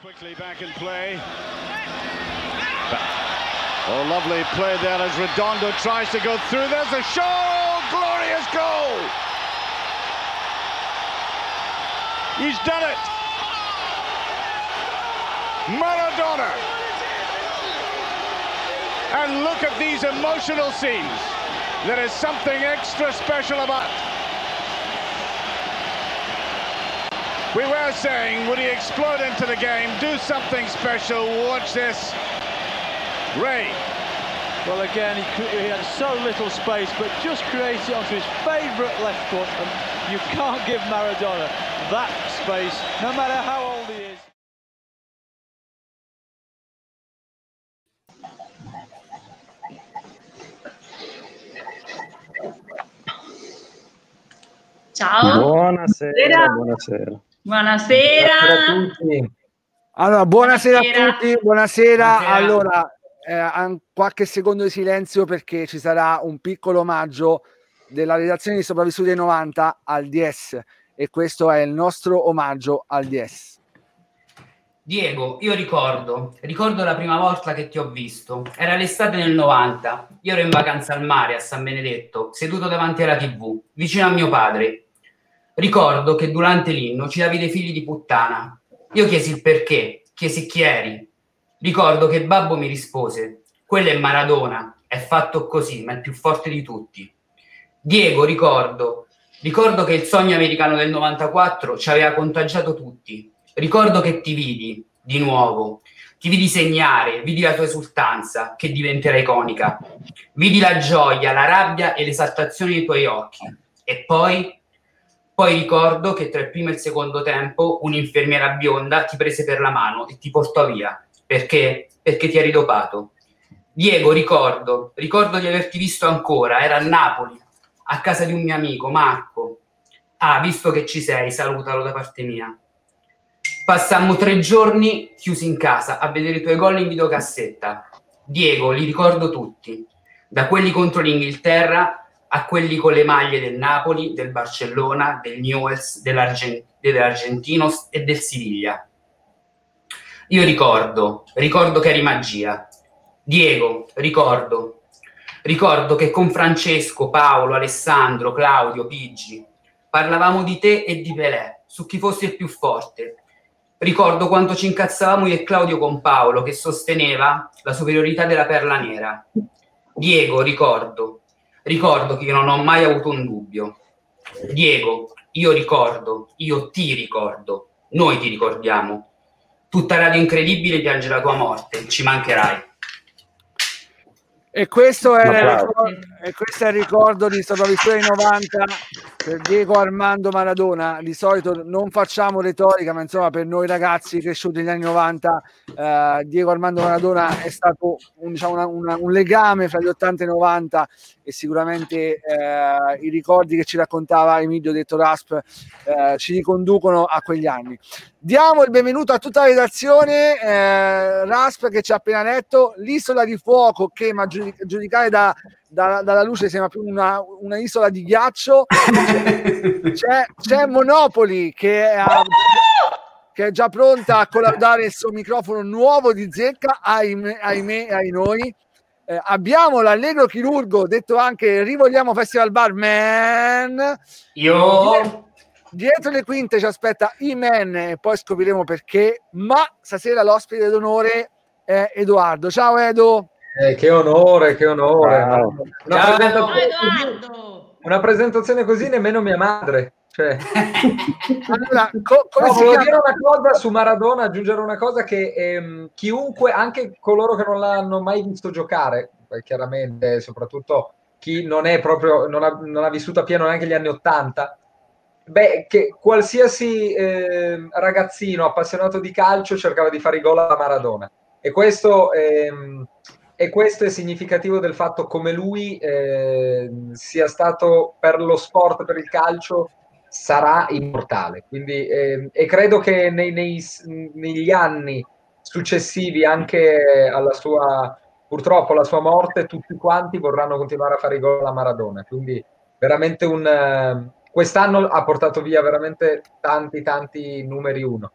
Quickly back in play. Oh, lovely play there as Redondo tries to go through. There's a shot! Glorious goal! He's done it! Maradona! And look at these emotional scenes. There is something extra special about it. We were saying, would he explode into the game, do something special, watch this. Ray. Well, again, he had so little space, but just created onto his favourite left foot, and you can't give Maradona that space, no matter how old he is. Ciao. Buonasera. Buonasera. Buonasera. Buonasera a tutti. Allora, buonasera a tutti, buonasera. Allora, qualche secondo di silenzio perché ci sarà un piccolo omaggio della redazione di Sopravvissuti ai 90 al DS e questo è il nostro omaggio al DS. Diego, io ricordo la prima volta che ti ho visto, era l'estate del 90, io ero in vacanza al mare a San Benedetto, seduto davanti alla TV, vicino a mio padre. Ricordo che durante l'inno ci davi dei figli di puttana. Io chiesi il perché, chiesi chi eri. Ricordo che babbo mi rispose: quello è Maradona, è fatto così, ma è il più forte di tutti. Diego, ricordo che il sogno americano del 94 ci aveva contagiato tutti. Ricordo che ti vidi, di nuovo. Ti vidi segnare, vidi la tua esultanza, che diventerà iconica. Vidi la gioia, la rabbia e l'esaltazione dei tuoi occhi. E poi... ricordo che tra il primo e il secondo tempo un'infermiera bionda ti prese per la mano e ti portò via. Perché? Perché ti eri dopato. Diego, ricordo di averti visto ancora, era a Napoli, a casa di un mio amico, Marco. Ah, visto che ci sei, salutalo da parte mia. Passammo 3 giorni chiusi in casa a vedere i tuoi gol in videocassetta. Diego, li ricordo tutti, da quelli contro l'Inghilterra a quelli con le maglie del Napoli, del Barcellona, del Newell's, dell'Argentino e del Siviglia. Io ricordo che eri magia. Diego, ricordo che con Francesco, Paolo, Alessandro, Claudio, Pigi parlavamo di te e di Pelé, su chi fosse il più forte. Ricordo quanto ci incazzavamo io e Claudio con Paolo, che sosteneva la superiorità della perla nera. Diego, ricordo che io non ho mai avuto un dubbio. Diego, io ricordo, io ti ricordo, noi ti ricordiamo. Tutta Radio Incredibile piange la tua morte, ci mancherai. E questo era il ricordo di Sopravvissuti ai 90 per Diego Armando Maradona. Di solito non facciamo retorica, ma insomma per noi ragazzi cresciuti negli anni 90 Diego Armando Maradona è stato un legame fra gli 80 e 90 e sicuramente i ricordi che ci raccontava Emilio detto Rasp ci riconducono a quegli anni. Diamo il benvenuto a tutta la redazione. Rasp che ci ha appena letto l'isola di fuoco che giudicare dalla luce sembra più una isola di ghiaccio. C'è Monopoly che è già pronta a collaudare il suo microfono nuovo di zecca, ahimè ai noi. Abbiamo l'allegro chirurgo, detto anche Rivogliamo Festival Bar Man. Io dietro le quinte ci aspetta Imen e poi scopriremo perché, ma stasera l'ospite d'onore è Edoardo. Ciao Edo. Che onore. Wow. Una presentazione così nemmeno mia madre. Cioè. Allora, volevo dire una cosa su Maradona, aggiungere una cosa che chiunque, anche coloro che non l'hanno mai visto giocare, chiaramente soprattutto chi non è proprio, non ha vissuto a pieno neanche gli anni 80, che qualsiasi ragazzino appassionato di calcio cercava di fare i gol a Maradona. E questo è significativo del fatto come lui sia stato per lo sport, per il calcio, sarà immortale. Quindi, e credo che negli anni successivi, anche alla sua, purtroppo, la sua morte, tutti quanti vorranno continuare a fare i gol a Maradona. Quindi veramente quest'anno ha portato via veramente tanti numeri uno.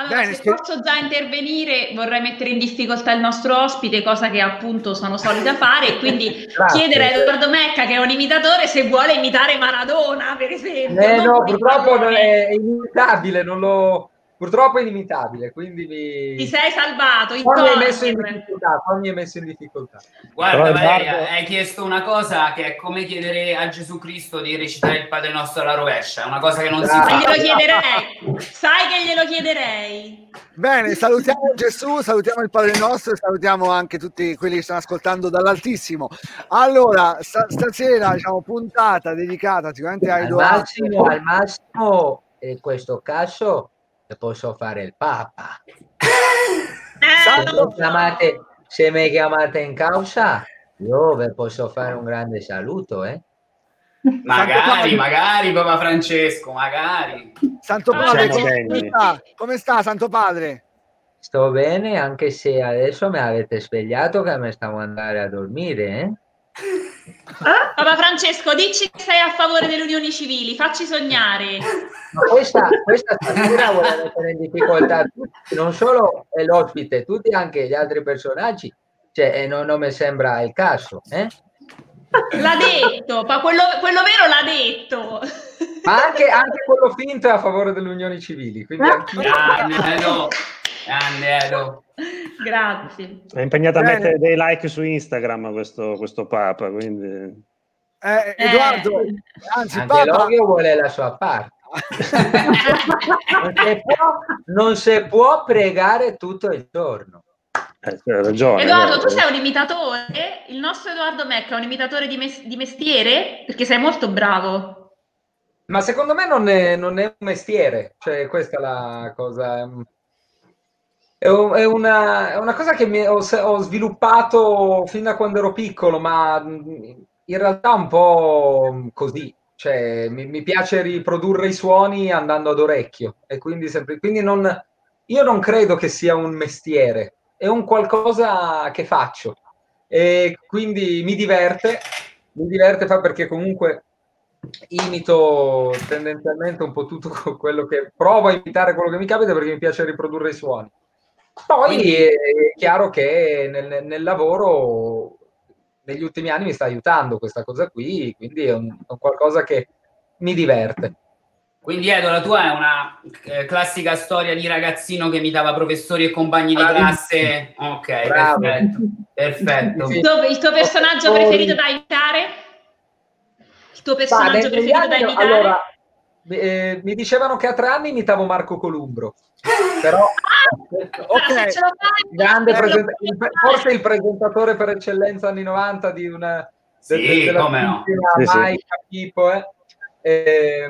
Allora, dai, se posso già intervenire, vorrei mettere in difficoltà il nostro ospite, cosa che appunto sono solita fare, quindi chiedere a Edoardo Mecca, che è un imitatore, se vuole imitare Maradona, per esempio. No, purtroppo non è imitabile, purtroppo è inimitabile, quindi ti sei salvato. Poi mi hai messo in difficoltà. Guarda, Valeria, hai chiesto una cosa che è come chiedere a Gesù Cristo di recitare il Padre Nostro alla rovescia, è una cosa che non si fa. Glielo chiederei. Bene, salutiamo Gesù, salutiamo il Padre Nostro e salutiamo anche tutti quelli che stanno ascoltando dall'Altissimo. Allora, stasera, diciamo, puntata dedicata sicuramente a Edoardo. Al massimo, in questo caso posso fare il Papa. Se mi chiamate in causa, io vi posso fare un grande saluto, Magari Papa Francesco, magari. Santo Padre, come sta Santo Padre? Sto bene, anche se adesso mi avete svegliato che mi stavo andando a dormire, Papa Francesco, dici che sei a favore delle unioni civili, facci sognare. Questa statura vuole mettere in difficoltà tutti, non solo l'ospite, tutti, anche gli altri personaggi, non mi sembra il caso, L'ha detto, ma quello vero l'ha detto. Ma anche quello finto è a favore delle unioni civili, quindi anch'io. Grande, grazie. È impegnato a mettere dei like su Instagram questo Papa, quindi Edoardo, anzi anche Papa Logio vuole la sua parte. non si può pregare tutto il giorno. Edoardo, tu sei un imitatore? Il nostro Edoardo Mecca è un imitatore di mestiere? Perché sei molto bravo. Ma secondo me non è un mestiere, questa è la cosa. È una cosa che ho sviluppato fin da quando ero piccolo, ma in realtà un po' così. Mi piace riprodurre i suoni andando ad orecchio, e quindi io non credo che sia un mestiere, è un qualcosa che faccio, e quindi mi diverte perché comunque imito tendenzialmente un po' tutto quello che provo a imitare, quello che mi capita, perché mi piace riprodurre i suoni. Poi è chiaro che nel lavoro negli ultimi anni mi sta aiutando questa cosa qui, quindi è un qualcosa che mi diverte. Quindi Edo, la tua è una classica storia di ragazzino che imitava professori e compagni di classe. Ok, bravo. Perfetto. Sì. Il tuo personaggio preferito da imitare? Allora, mi dicevano che a 3 anni imitavo Marco Columbro, però forse il presentatore per eccellenza anni 90 di una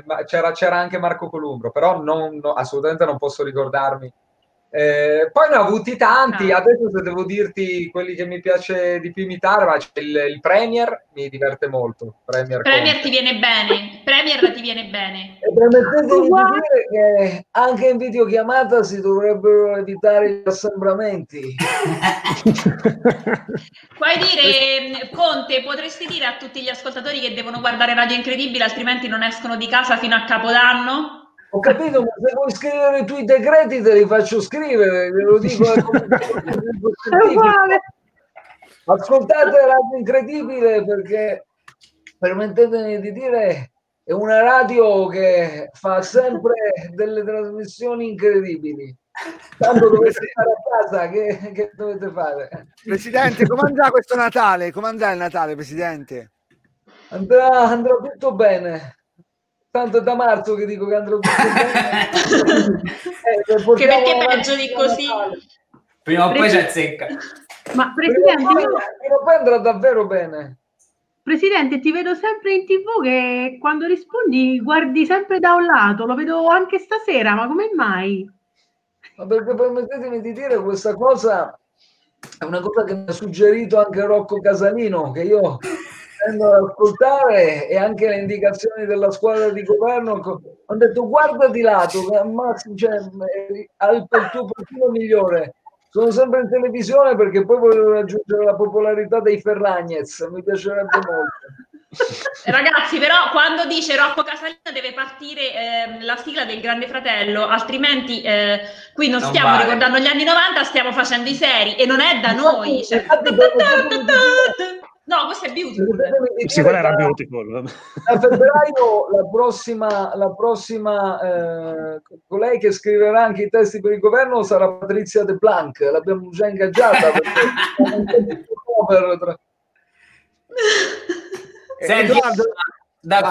ma c'era anche Marco Columbro, però assolutamente non posso ricordarmi. Poi ne ho avuti tanti. Adesso, se devo dirti quelli che mi piace di più imitare, ma il Premier mi diverte molto. Il Premier ti viene bene. E permettetemi di dire che anche in videochiamata si dovrebbero evitare gli assembramenti. Puoi dire, Conte, potresti dire a tutti gli ascoltatori che devono guardare Radio Incredibile, altrimenti non escono di casa fino a Capodanno? Ho capito, ma se vuoi scrivere tu i decreti te li faccio scrivere, ve lo dico. Ascoltate Radio Incredibile, perché, permettetemi di dire, è una radio che fa sempre delle trasmissioni incredibili. Tanto dovete stare a casa, che dovete fare? Presidente, come andrà questo Natale? Come andrà il Natale, Presidente? Andrà tutto bene. Tanto è da marzo che dico che andrò che perché peggio di così prima o poi ci azzecca. Ma Presidente, prima o poi andrà davvero bene. Presidente, ti vedo sempre in TV che quando rispondi guardi sempre da un lato, lo vedo anche stasera, ma come mai? Ma perché, permettetemi di dire, questa cosa è una cosa che mi ha suggerito anche Rocco Casalino, che io ad ascoltare, e anche le indicazioni della squadra di governo hanno detto: guarda di lato, al tuo profilo migliore. Sono sempre in televisione perché poi voglio raggiungere la popolarità dei Ferragnez, mi piacerebbe molto. Ragazzi, però quando dice Rocco Casalino deve partire la sigla del Grande Fratello, altrimenti qui non stiamo vale. Ricordando gli anni 90, stiamo facendo i seri e non è da noi. Cioè... No, questo è Beautiful. Sì, quella era Beautiful. A febbraio la prossima colei che scriverà anche i testi per il governo sarà Patrizia De Planck, l'abbiamo già ingaggiata. Senti, da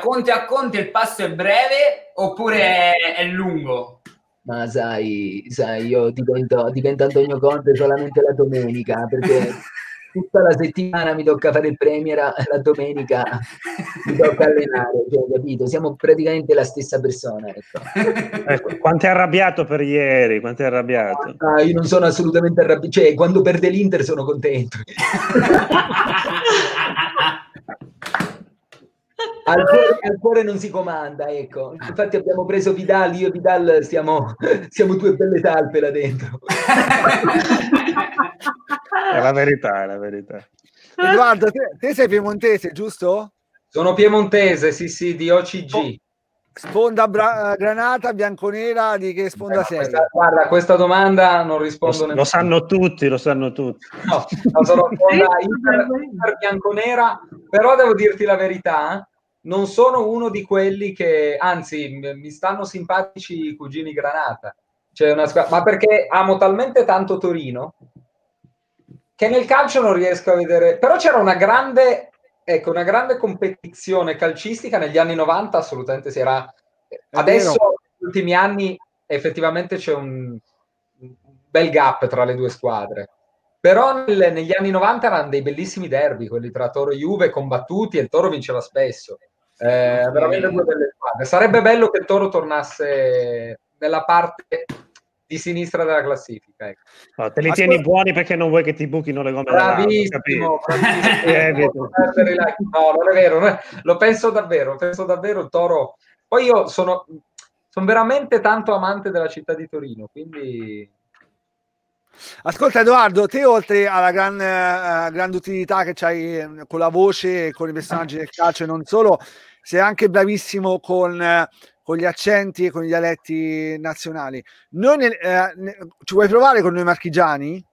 Conte a Conte il passo è breve oppure è lungo? Ma sai, io divento Antonio Conte solamente la domenica, perché tutta la settimana mi tocca fare il premier, la domenica mi tocca allenare, cioè, capito? Siamo praticamente la stessa persona. Ecco. Quanto è arrabbiato per ieri? Quanto è arrabbiato? Ah, io non sono assolutamente arrabbiato, cioè quando perde l'Inter sono contento. Al cuore non si comanda, ecco. Infatti abbiamo preso Vidal, io e Vidal siamo due belle talpe là dentro. È la verità. Edoardo, te sei piemontese, giusto? Sono piemontese, sì, di OCG. Sponda Granata, bianconera, di che sponda sei? Guarda, questa domanda non rispondo nemmeno. Lo sanno tutti. No, sono sponda inter bianconera, però devo dirti la verità, non sono uno di quelli che, anzi, mi stanno simpatici i cugini Granata. Cioè ma perché amo talmente tanto Torino che nel calcio non riesco a vedere, però c'era una grande competizione calcistica negli anni 90, assolutamente si era. Adesso, negli ultimi anni, effettivamente c'è un bel gap tra le due squadre, però negli anni 90 erano dei bellissimi derby, quelli tra Toro e Juve, combattuti, e il Toro vinceva spesso, veramente due belle squadre. Sarebbe bello che il Toro tornasse nella parte di sinistra della classifica, ecco. No, te li tieni buoni perché non vuoi che ti buchino le gomme. Bravissimo. No, non è vero, lo penso davvero il Toro. Poi io sono veramente tanto amante della città di Torino, quindi ascolta Edoardo, te oltre alla grande utilità che c'hai con la voce, con i personaggi del calcio e non solo, sei anche bravissimo con gli accenti e con gli dialetti nazionali. Ci vuoi provare con noi marchigiani?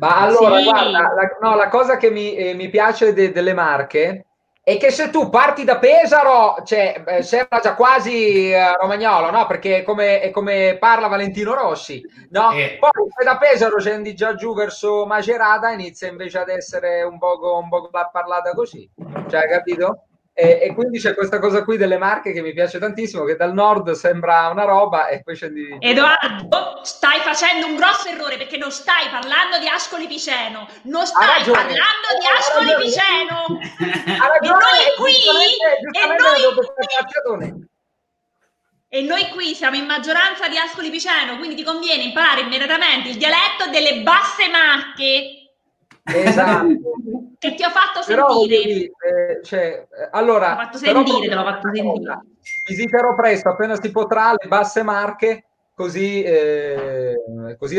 Ma allora, sì. Guarda, la cosa che mi piace delle Marche è che se tu parti da Pesaro, cioè, sembra già quasi romagnolo, no? Perché è come parla Valentino Rossi, no? Poi da Pesaro scendi già giù verso Macerata e inizia invece ad essere un poco parlata così. Cioè, capito? E quindi c'è questa cosa qui delle Marche che mi piace tantissimo, che dal nord sembra una roba e poi scendi. Edoardo, stai facendo un grosso errore perché non stai parlando di Ascoli Piceno, Piceno. E noi qui siamo in maggioranza di Ascoli Piceno, quindi ti conviene imparare immediatamente il dialetto delle Basse Marche. Esatto. Che ti ho fatto sentire. Te l'ho fatto sentire. Visiterò presto, appena si potrà, le Basse Marche, così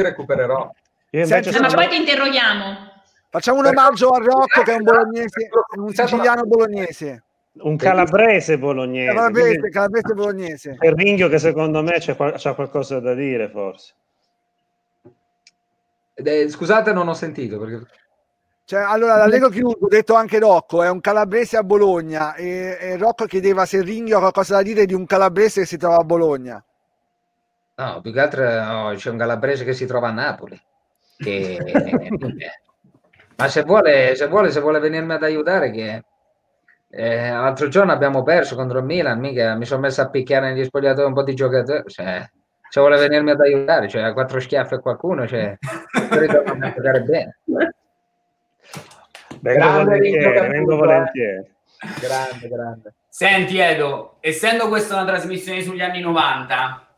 recupererò. Ma poi ti interroghiamo. Facciamo un omaggio a Rocco, che è un bolognese, un siciliano bolognese. Un calabrese bolognese. Calabrese bolognese. È il Ringhio che secondo me c'ha qualcosa da dire, forse. Scusate, non ho sentito perché... Cioè, allora la Lego Chiuso, detto anche Rocco, è un calabrese a Bologna e Rocco chiedeva se Ringhio ha qualcosa da dire di un calabrese che si trova a Bologna. No, più che altro c'è un calabrese che si trova a Napoli che... Ma se vuole venirmi ad aiutare, che l'altro giorno abbiamo perso contro il Milan, mica mi sono messo a picchiare negli spogliatoi un po' di giocatori, cioè... Se vuole venirmi ad aiutare, cioè a 4 schiaffi a qualcuno, cioè ritorno a giocare bene. Vengo volentieri. Grande. Senti Edo, essendo questa una trasmissione sugli anni 90,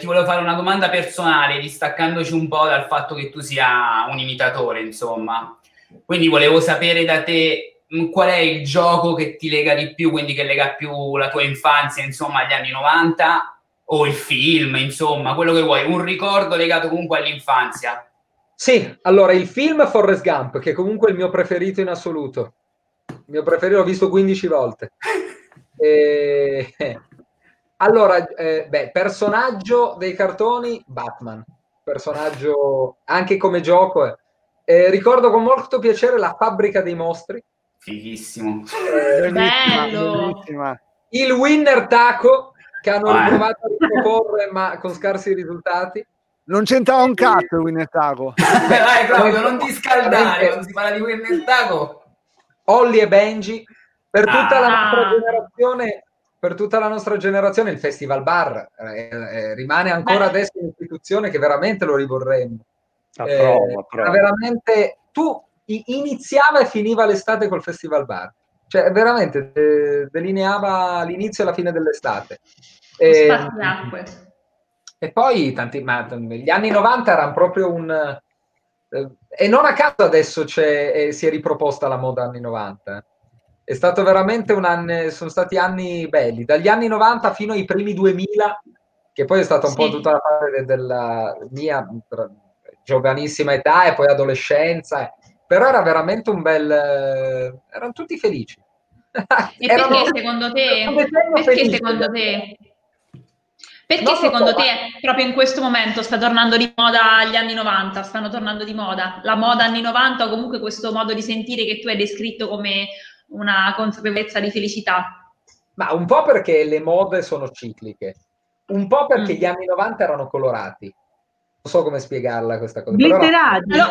ti volevo fare una domanda personale, distaccandoci un po' dal fatto che tu sia un imitatore, insomma. Quindi volevo sapere da te qual è il gioco che ti lega di più, quindi che lega più la tua infanzia, insomma, agli anni 90, o il film, insomma, quello che vuoi, un ricordo legato comunque all'infanzia. Sì, allora il film Forrest Gump, che è comunque il mio preferito in assoluto, Il mio preferito l'ho visto 15 volte. Allora, personaggio dei cartoni, Batman. Personaggio anche come gioco. Ricordo con molto piacere la fabbrica dei mostri. Fighissimo. Bello. Il Winner Taco, che hanno provato a riproporre ma con scarsi risultati. Non c'entrava un cazzo il Winner Taco. Vai, Claudio, non ti scaldare, non si parla di Winner Taco. Ollie e Benji. Per tutta la nostra generazione, il Festival Bar rimane ancora adesso un'istituzione che veramente lo rivorremmo. Prova. Veramente tu iniziava e finiva l'estate col Festival Bar, cioè veramente delineava l'inizio e la fine dell'estate. E poi gli anni 90 erano proprio un e non a caso adesso si è riproposta la moda anni 90. È stato veramente sono stati anni belli, dagli anni 90 fino ai primi 2000, che poi è stata un po' tutta la parte della mia giovanissima età e poi adolescenza, però era veramente un bel... erano tutti felici. Perché secondo te proprio in questo momento sta tornando di moda gli anni 90, stanno tornando di moda? La moda anni 90 o comunque questo modo di sentire che tu hai descritto come... una consapevolezza di felicità? Ma un po' perché le mode sono cicliche, un po' perché gli anni 90 erano colorati, non so come spiegarla questa cosa. Glitterati! Però...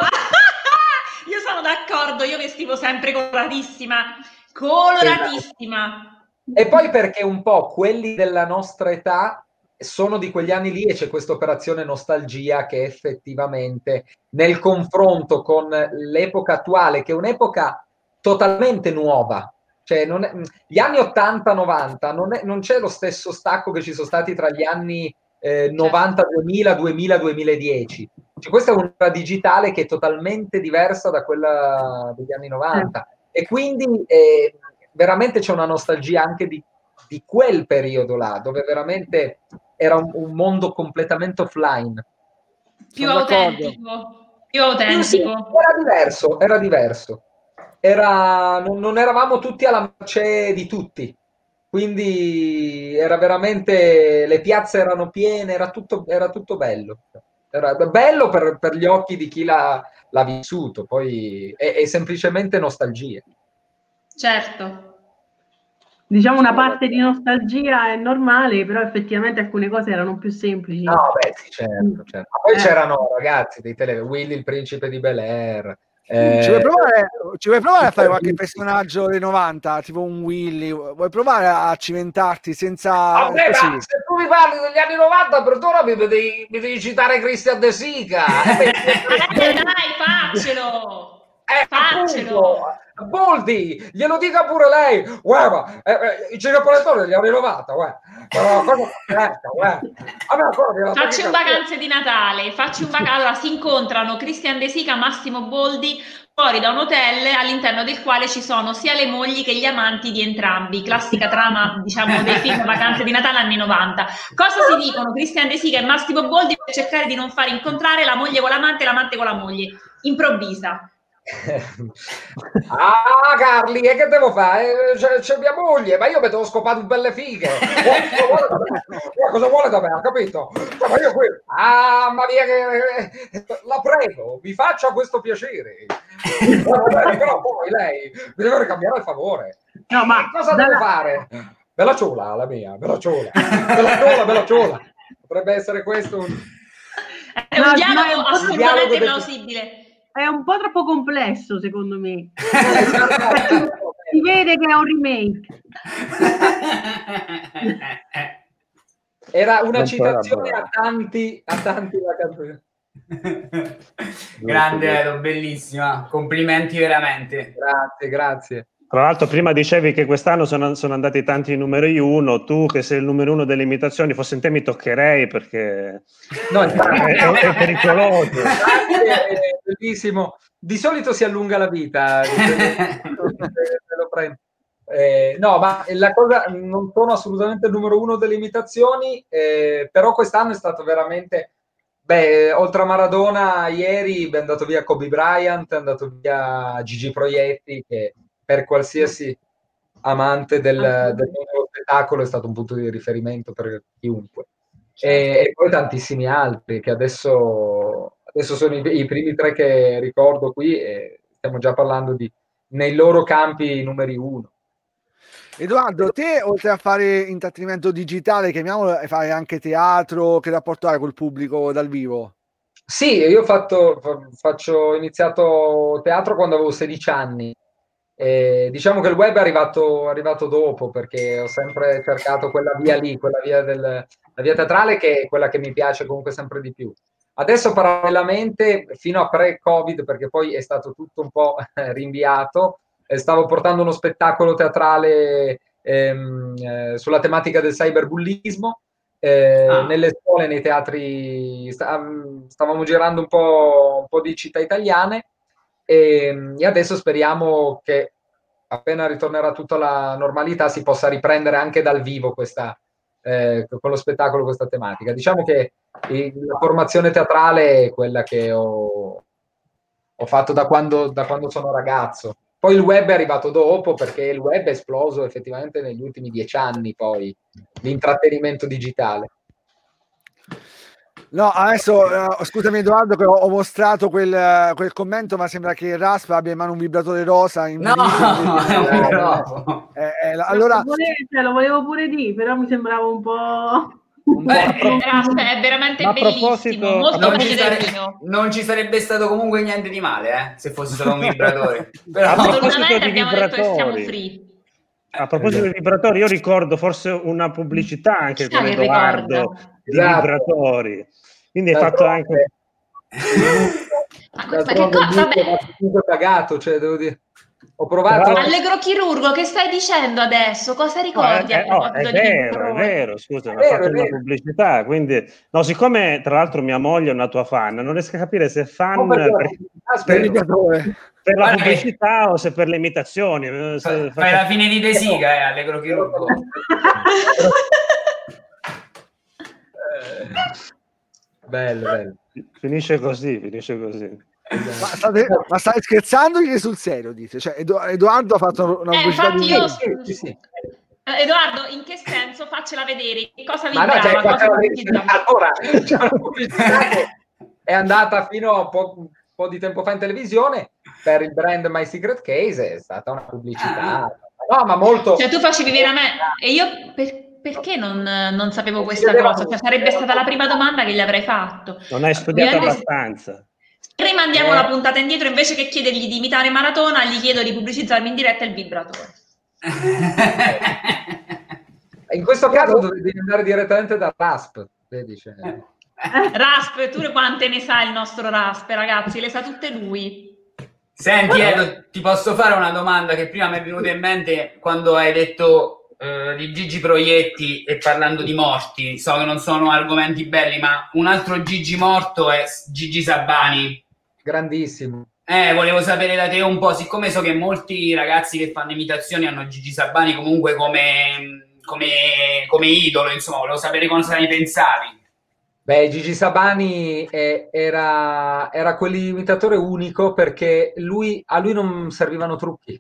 Io sono d'accordo, io vestivo sempre coloratissima. Esatto. E poi perché un po' quelli della nostra età sono di quegli anni lì e c'è questa operazione nostalgia che effettivamente nel confronto con l'epoca attuale, che è un'epoca totalmente nuova, cioè gli anni 80-90 non c'è lo stesso stacco che ci sono stati tra gli anni 90-2000-2000-2010, cioè questa è un'era digitale che è totalmente diversa da quella degli anni 90 e quindi veramente c'è una nostalgia anche di quel periodo là, dove veramente era un mondo completamente offline, più autentico, era diverso. Non eravamo tutti alla merce di tutti, quindi era veramente, le piazze erano piene, era tutto bello, era bello per gli occhi di chi l'ha vissuto, poi è semplicemente nostalgia. Certo, diciamo una parte di nostalgia è normale, però effettivamente alcune cose erano più semplici. No, beh sì, certo. Ma poi c'erano ragazzi dei Willy il principe di Bel Air. Ci vuoi provare a fare qualche personaggio dei 90, tipo un Willy? Vuoi provare a cimentarti senza... Okay, ma se tu mi parli degli anni 90, per ora mi devi citare Christian De Sica. Dai, faccelo! Boldi, glielo dica pure lei. Guarda, il circolatori degli anni 90, guarda. Facci un Vacanze di Natale, allora si incontrano Christian De Sica, Massimo Boldi fuori da un hotel all'interno del quale ci sono sia le mogli che gli amanti di entrambi, classica trama diciamo dei film Vacanze di Natale anni 90. Cosa si dicono Christian De Sica e Massimo Boldi per cercare di non far incontrare la moglie con l'amante e l'amante con la moglie? Improvvisa. Carli, e che devo fare? C'è mia moglie, ma io mi devo scopare un belle fighe. Cosa vuole da me? Ha capito? Ma io qui, mamma mia, la prego, mi faccia questo piacere. Però poi lei mi deve ricambiare il favore. No, ma cosa devo fare? Bella ciola la mia, bella ciola. Potrebbe essere questo un dialogo assolutamente plausibile. È un po' troppo complesso, secondo me. Si vede che è un remake. Era una citazione a tanti la canzone. Grande Edo, bellissima. Complimenti veramente. Grazie. Tra l'altro prima dicevi che quest'anno sono andati tanti i numeri uno, tu che sei il numero uno delle imitazioni, forse in te mi toccherei perché no, è pericoloso. È bellissimo, di solito si allunga la vita. No, ma la cosa, non sono assolutamente il numero uno delle imitazioni, però quest'anno è stato veramente... oltre a Maradona ieri è andato via Kobe Bryant, è andato via Gigi Proietti, che per qualsiasi amante del spettacolo è stato un punto di riferimento per chiunque. E poi tantissimi altri che adesso sono i primi tre che ricordo qui, e stiamo già parlando di, nei loro campi, numeri uno. Edoardo, te oltre a fare intrattenimento digitale, chiamiamolo, fai anche teatro, che rapporto hai col pubblico dal vivo? Sì, io ho iniziato teatro quando avevo 16 anni. Diciamo che il web è arrivato dopo, perché ho sempre cercato quella via lì, la via teatrale, che è quella che mi piace comunque sempre di più. Adesso parallelamente, fino a pre-Covid, perché poi è stato tutto un po' rinviato, stavo portando uno spettacolo teatrale sulla tematica del cyberbullismo nelle scuole, nei teatri. Stavamo girando un po' di città italiane e adesso speriamo che appena ritornerà tutta la normalità si possa riprendere anche dal vivo con lo spettacolo, questa tematica. Diciamo che la formazione teatrale è quella che ho fatto da quando sono ragazzo. Poi il web è arrivato dopo, perché il web è esploso effettivamente negli ultimi 10 anni, poi l'intrattenimento digitale. No, adesso scusami Edoardo che ho mostrato quel commento, ma sembra che Raspa abbia in mano un vibratore rosa. Allora lo volevo pure dire, però mi sembrava un po'... è veramente bellissimo, molto bellino. Non ci sarebbe stato comunque niente di male, se fosse solo un vibratore. Però abbiamo detto che siamo free. A proposito dei vibratori, io ricordo forse una pubblicità anche con Edoardo di vibratori. Quindi hai fatto anche... ma che cosa? Vabbè. Pagato, cioè devo dire... Ho provato Allegro chirurgo, che stai dicendo adesso? Cosa ricordi? È vero, scusa, ho fatto una pubblicità, quindi no, siccome tra l'altro mia moglie è una tua fan, non riesco a capire se è fan per la pubblicità o se per le imitazioni. Fai la fine di De Sica, Allegro chirurgo. Bello. Finisce così. Ma stai scherzando? Che sul serio dice? Cioè, Edoardo ha fatto una sì. Edoardo, in che senso? Faccela vedere. Che cosa vi è andata fino a un po' di tempo fa in televisione per il brand My Secret Case. È stata una pubblicità, no? Ma molto. Cioè, tu facevi vedere a me e io perché non sapevo questa cosa? Cioè, sarebbe stata la prima domanda che gli avrei fatto. Non hai studiato abbastanza. Rimandiamo la puntata indietro, invece che chiedergli di imitare Maradona, gli chiedo di pubblicizzarmi in diretta il vibratore. In questo caso devi andare direttamente da Rasp. Rasp, tu quante ne sa il nostro Rasp, ragazzi? Le sa tutte lui. Senti, ti posso fare una domanda che prima mi è venuta in mente quando hai detto di Gigi Proietti e parlando di morti. So che non sono argomenti belli, ma un altro Gigi morto è Gigi Sabani. Grandissimo. Volevo sapere da te un po', siccome so che molti ragazzi che fanno imitazioni hanno Gigi Sabani comunque come idolo, insomma, volevo sapere cosa ne pensavi. Beh, Gigi Sabani era quell'imitatore unico, perché a lui non servivano trucchi.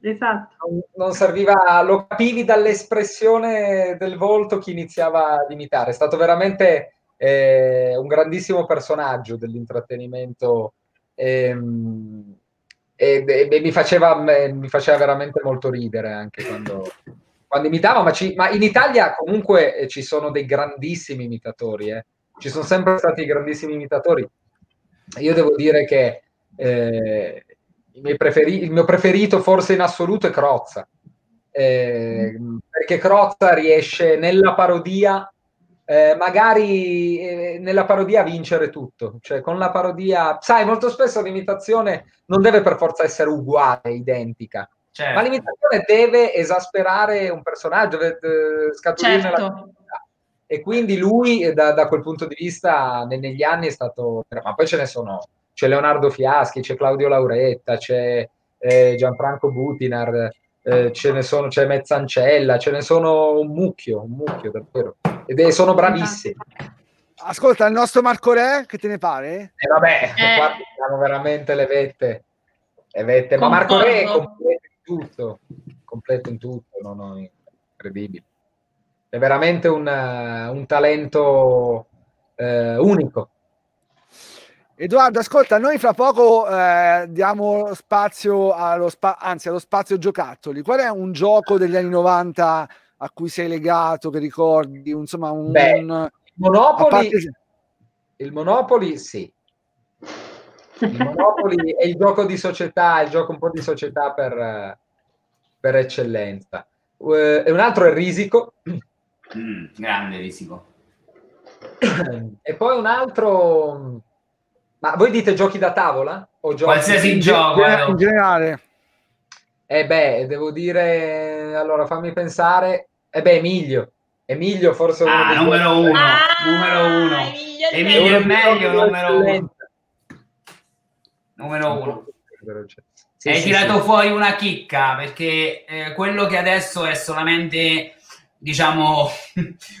Esatto. Non serviva, lo capivi dall'espressione del volto chi iniziava ad imitare. È stato veramente... un grandissimo personaggio dell'intrattenimento e mi faceva veramente molto ridere anche quando imitava, ma in Italia comunque ci sono dei grandissimi imitatori, ci sono sempre stati grandissimi imitatori. Io devo dire che il mio preferito forse in assoluto è Crozza, perché Crozza riesce nella parodia a vincere tutto, cioè con la parodia, sai, molto spesso l'imitazione non deve per forza essere uguale, identica, certo, ma l'imitazione deve esasperare un personaggio, deve scaturire, certo, la personalità. E quindi lui da quel punto di vista negli anni è stato, ma poi ce ne sono, c'è Leonardo Fiaschi, c'è Claudio Lauretta, c'è Gianfranco Butinar, ce ne sono, c'è Mezzancella, ce ne sono un mucchio davvero, ed sono bravissimi. Ascolta, il nostro Marco Re, che te ne pare? Vabbè, qua abbiamo veramente le vette. Ma Marco Re è completo tutto, completo in tutto, no, incredibile. È veramente un talento unico. Edoardo, ascolta, noi fra poco diamo spazio allo spazio giocattoli. Qual è un gioco degli anni 90 a cui sei legato, che ricordi? Insomma, il Monopoly, sì. Il Monopoly è il gioco di società, il gioco un po' di società per eccellenza. E un altro è il Risico. Grande Risico. E poi un altro... Ma voi dite giochi da tavola? O giochi qualsiasi gioco in generale? Devo dire... Allora, fammi pensare... Emilio forse... numero uno. Emilio è meglio, numero uno. Sì, hai tirato fuori una chicca, perché quello che adesso è solamente, diciamo,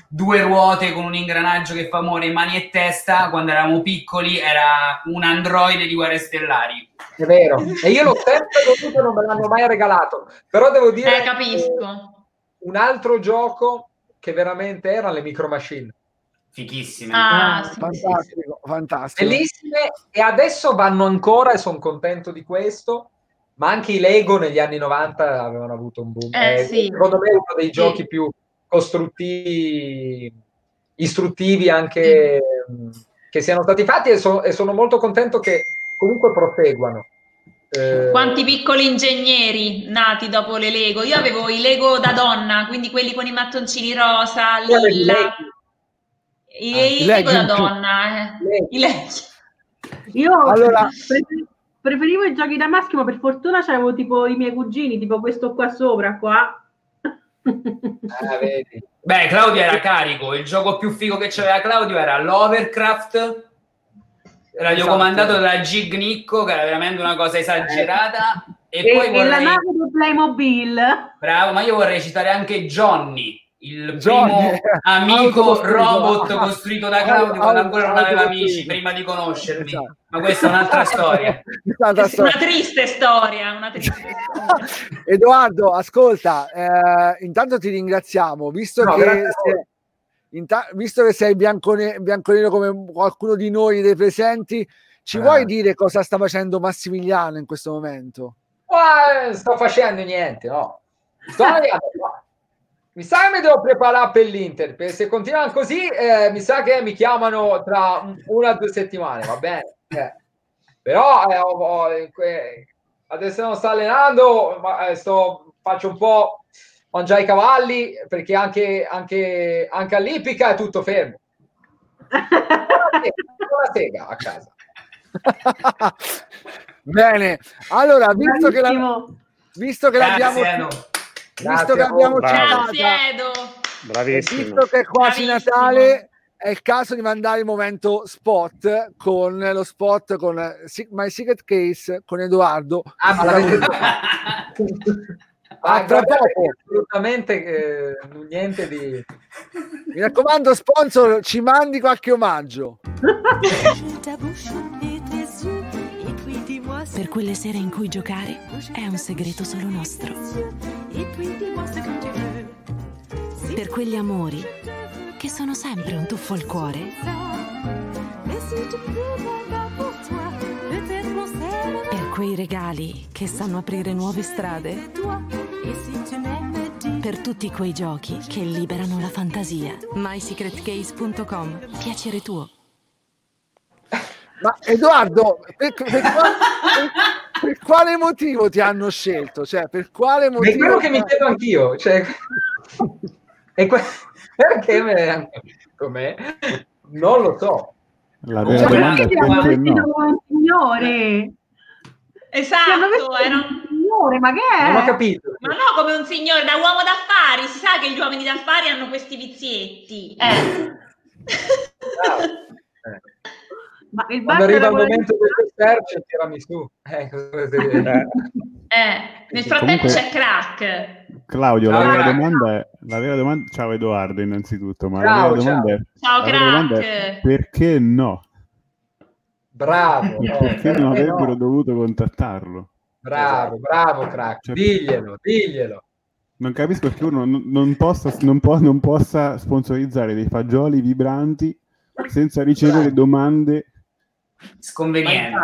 due ruote con un ingranaggio che fa muovere mani e testa, quando eravamo piccoli era un androide di Guerre Stellari. È vero, e io l'ho sempre voluto, non me l'hanno mai regalato, però devo dire capisco. Un altro gioco che veramente era le Micro Machine, fichissime, fantastico, bellissime, e adesso vanno ancora e sono contento di questo. Ma anche i Lego negli anni 90 avevano avuto un boom. Sì. Secondo me è uno dei giochi più costruttivi, istruttivi anche, che siano stati fatti, e sono molto contento che comunque proseguano. Quanti piccoli ingegneri nati dopo le Lego. Io avevo i Lego da donna, quindi quelli con i mattoncini rosa, lilla. I Lego da donna. Io allora... Preferivo i giochi da maschio, ma per fortuna c'avevo tipo i miei cugini, tipo questo qua sopra, qua. Vedi. Claudio era carico, il gioco più figo che c'aveva Claudio era l'Overcraft, radiocomandato da Gig Nicco, che era veramente una cosa esagerata, e la nave del Playmobil. Bravo, ma io vorrei citare anche Johnny, primo amico robot costruito da Claudio quando ancora non aveva amici, prima di conoscermi. Ma questa è un'altra storia. Una triste storia. Edoardo, ascolta, intanto ti ringraziamo, visto che sei bianconero come qualcuno di noi dei presenti, ci vuoi dire cosa sta facendo Massimiliano in questo momento? Non sto facendo niente, no. Mi sa che mi devo preparare per l'Inter, perché se continuano così mi sa che mi chiamano tra 1 o 2 settimane, va bene? Però adesso non sto allenando, ma faccio un po' mangiare i cavalli, perché anche all'ippica è tutto fermo. Una sega a casa. Bene, allora, visto che è quasi Natale, è il caso di mandare il momento spot, con lo spot con My Secret Case con Edoardo. Tra poco, assolutamente niente di... Mi raccomando, sponsor, ci mandi qualche omaggio. Per quelle sere in cui giocare è un segreto solo nostro. Per quegli amori che sono sempre un tuffo al cuore. Per quei regali che sanno aprire nuove strade. Per tutti quei giochi che liberano la fantasia. MySecretCase.com. Piacere tuo. Ma Edoardo, per quale motivo ti hanno scelto? Cioè, per quale motivo? È quello che mi chiedo anch'io. Cioè, perché com'è? Non lo so. La vera domanda è perché no. Un signore. Esatto, era un signore, ma che è? Non ho capito. Ma no, come un signore, da uomo d'affari. Si sa che gli uomini d'affari hanno questi vizietti. Ma il quando arriva il momento del research, tirami su. Nel frattempo comunque, c'è crack. Claudio, la vera domanda è... Ciao Edoardo, innanzitutto. Ma ciao, la vera domanda è... Ciao, crack. È, perché no? Bravo. Perché non avrebbero dovuto contattarlo? Bravo, bravo, crack. Cioè, diglielo. Non capisco perché uno non possa sponsorizzare dei fagioli vibranti senza ricevere domande sconvenienti.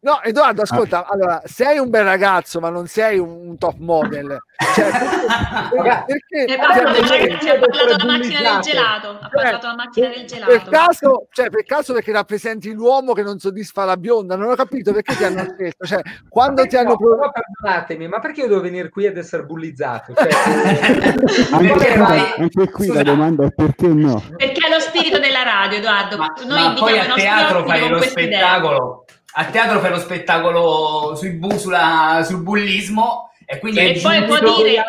No, Edoardo, ascolta, allora, sei un bel ragazzo, ma non sei un top model. Cioè, perché ha parlato della macchina del gelato. Per caso perché rappresenti l'uomo che non soddisfa la bionda, non ho capito perché ti hanno chiesto. Cioè, quando ti hanno provato, perdonatemi, ma perché io devo venire qui ad essere bullizzato? Cioè, anche qui la domanda è perché no? Perché è lo spirito della radio, Edoardo. Noi poi a teatro fai lo spettacolo. A teatro fai lo spettacolo sul bullismo e quindi e poi può dire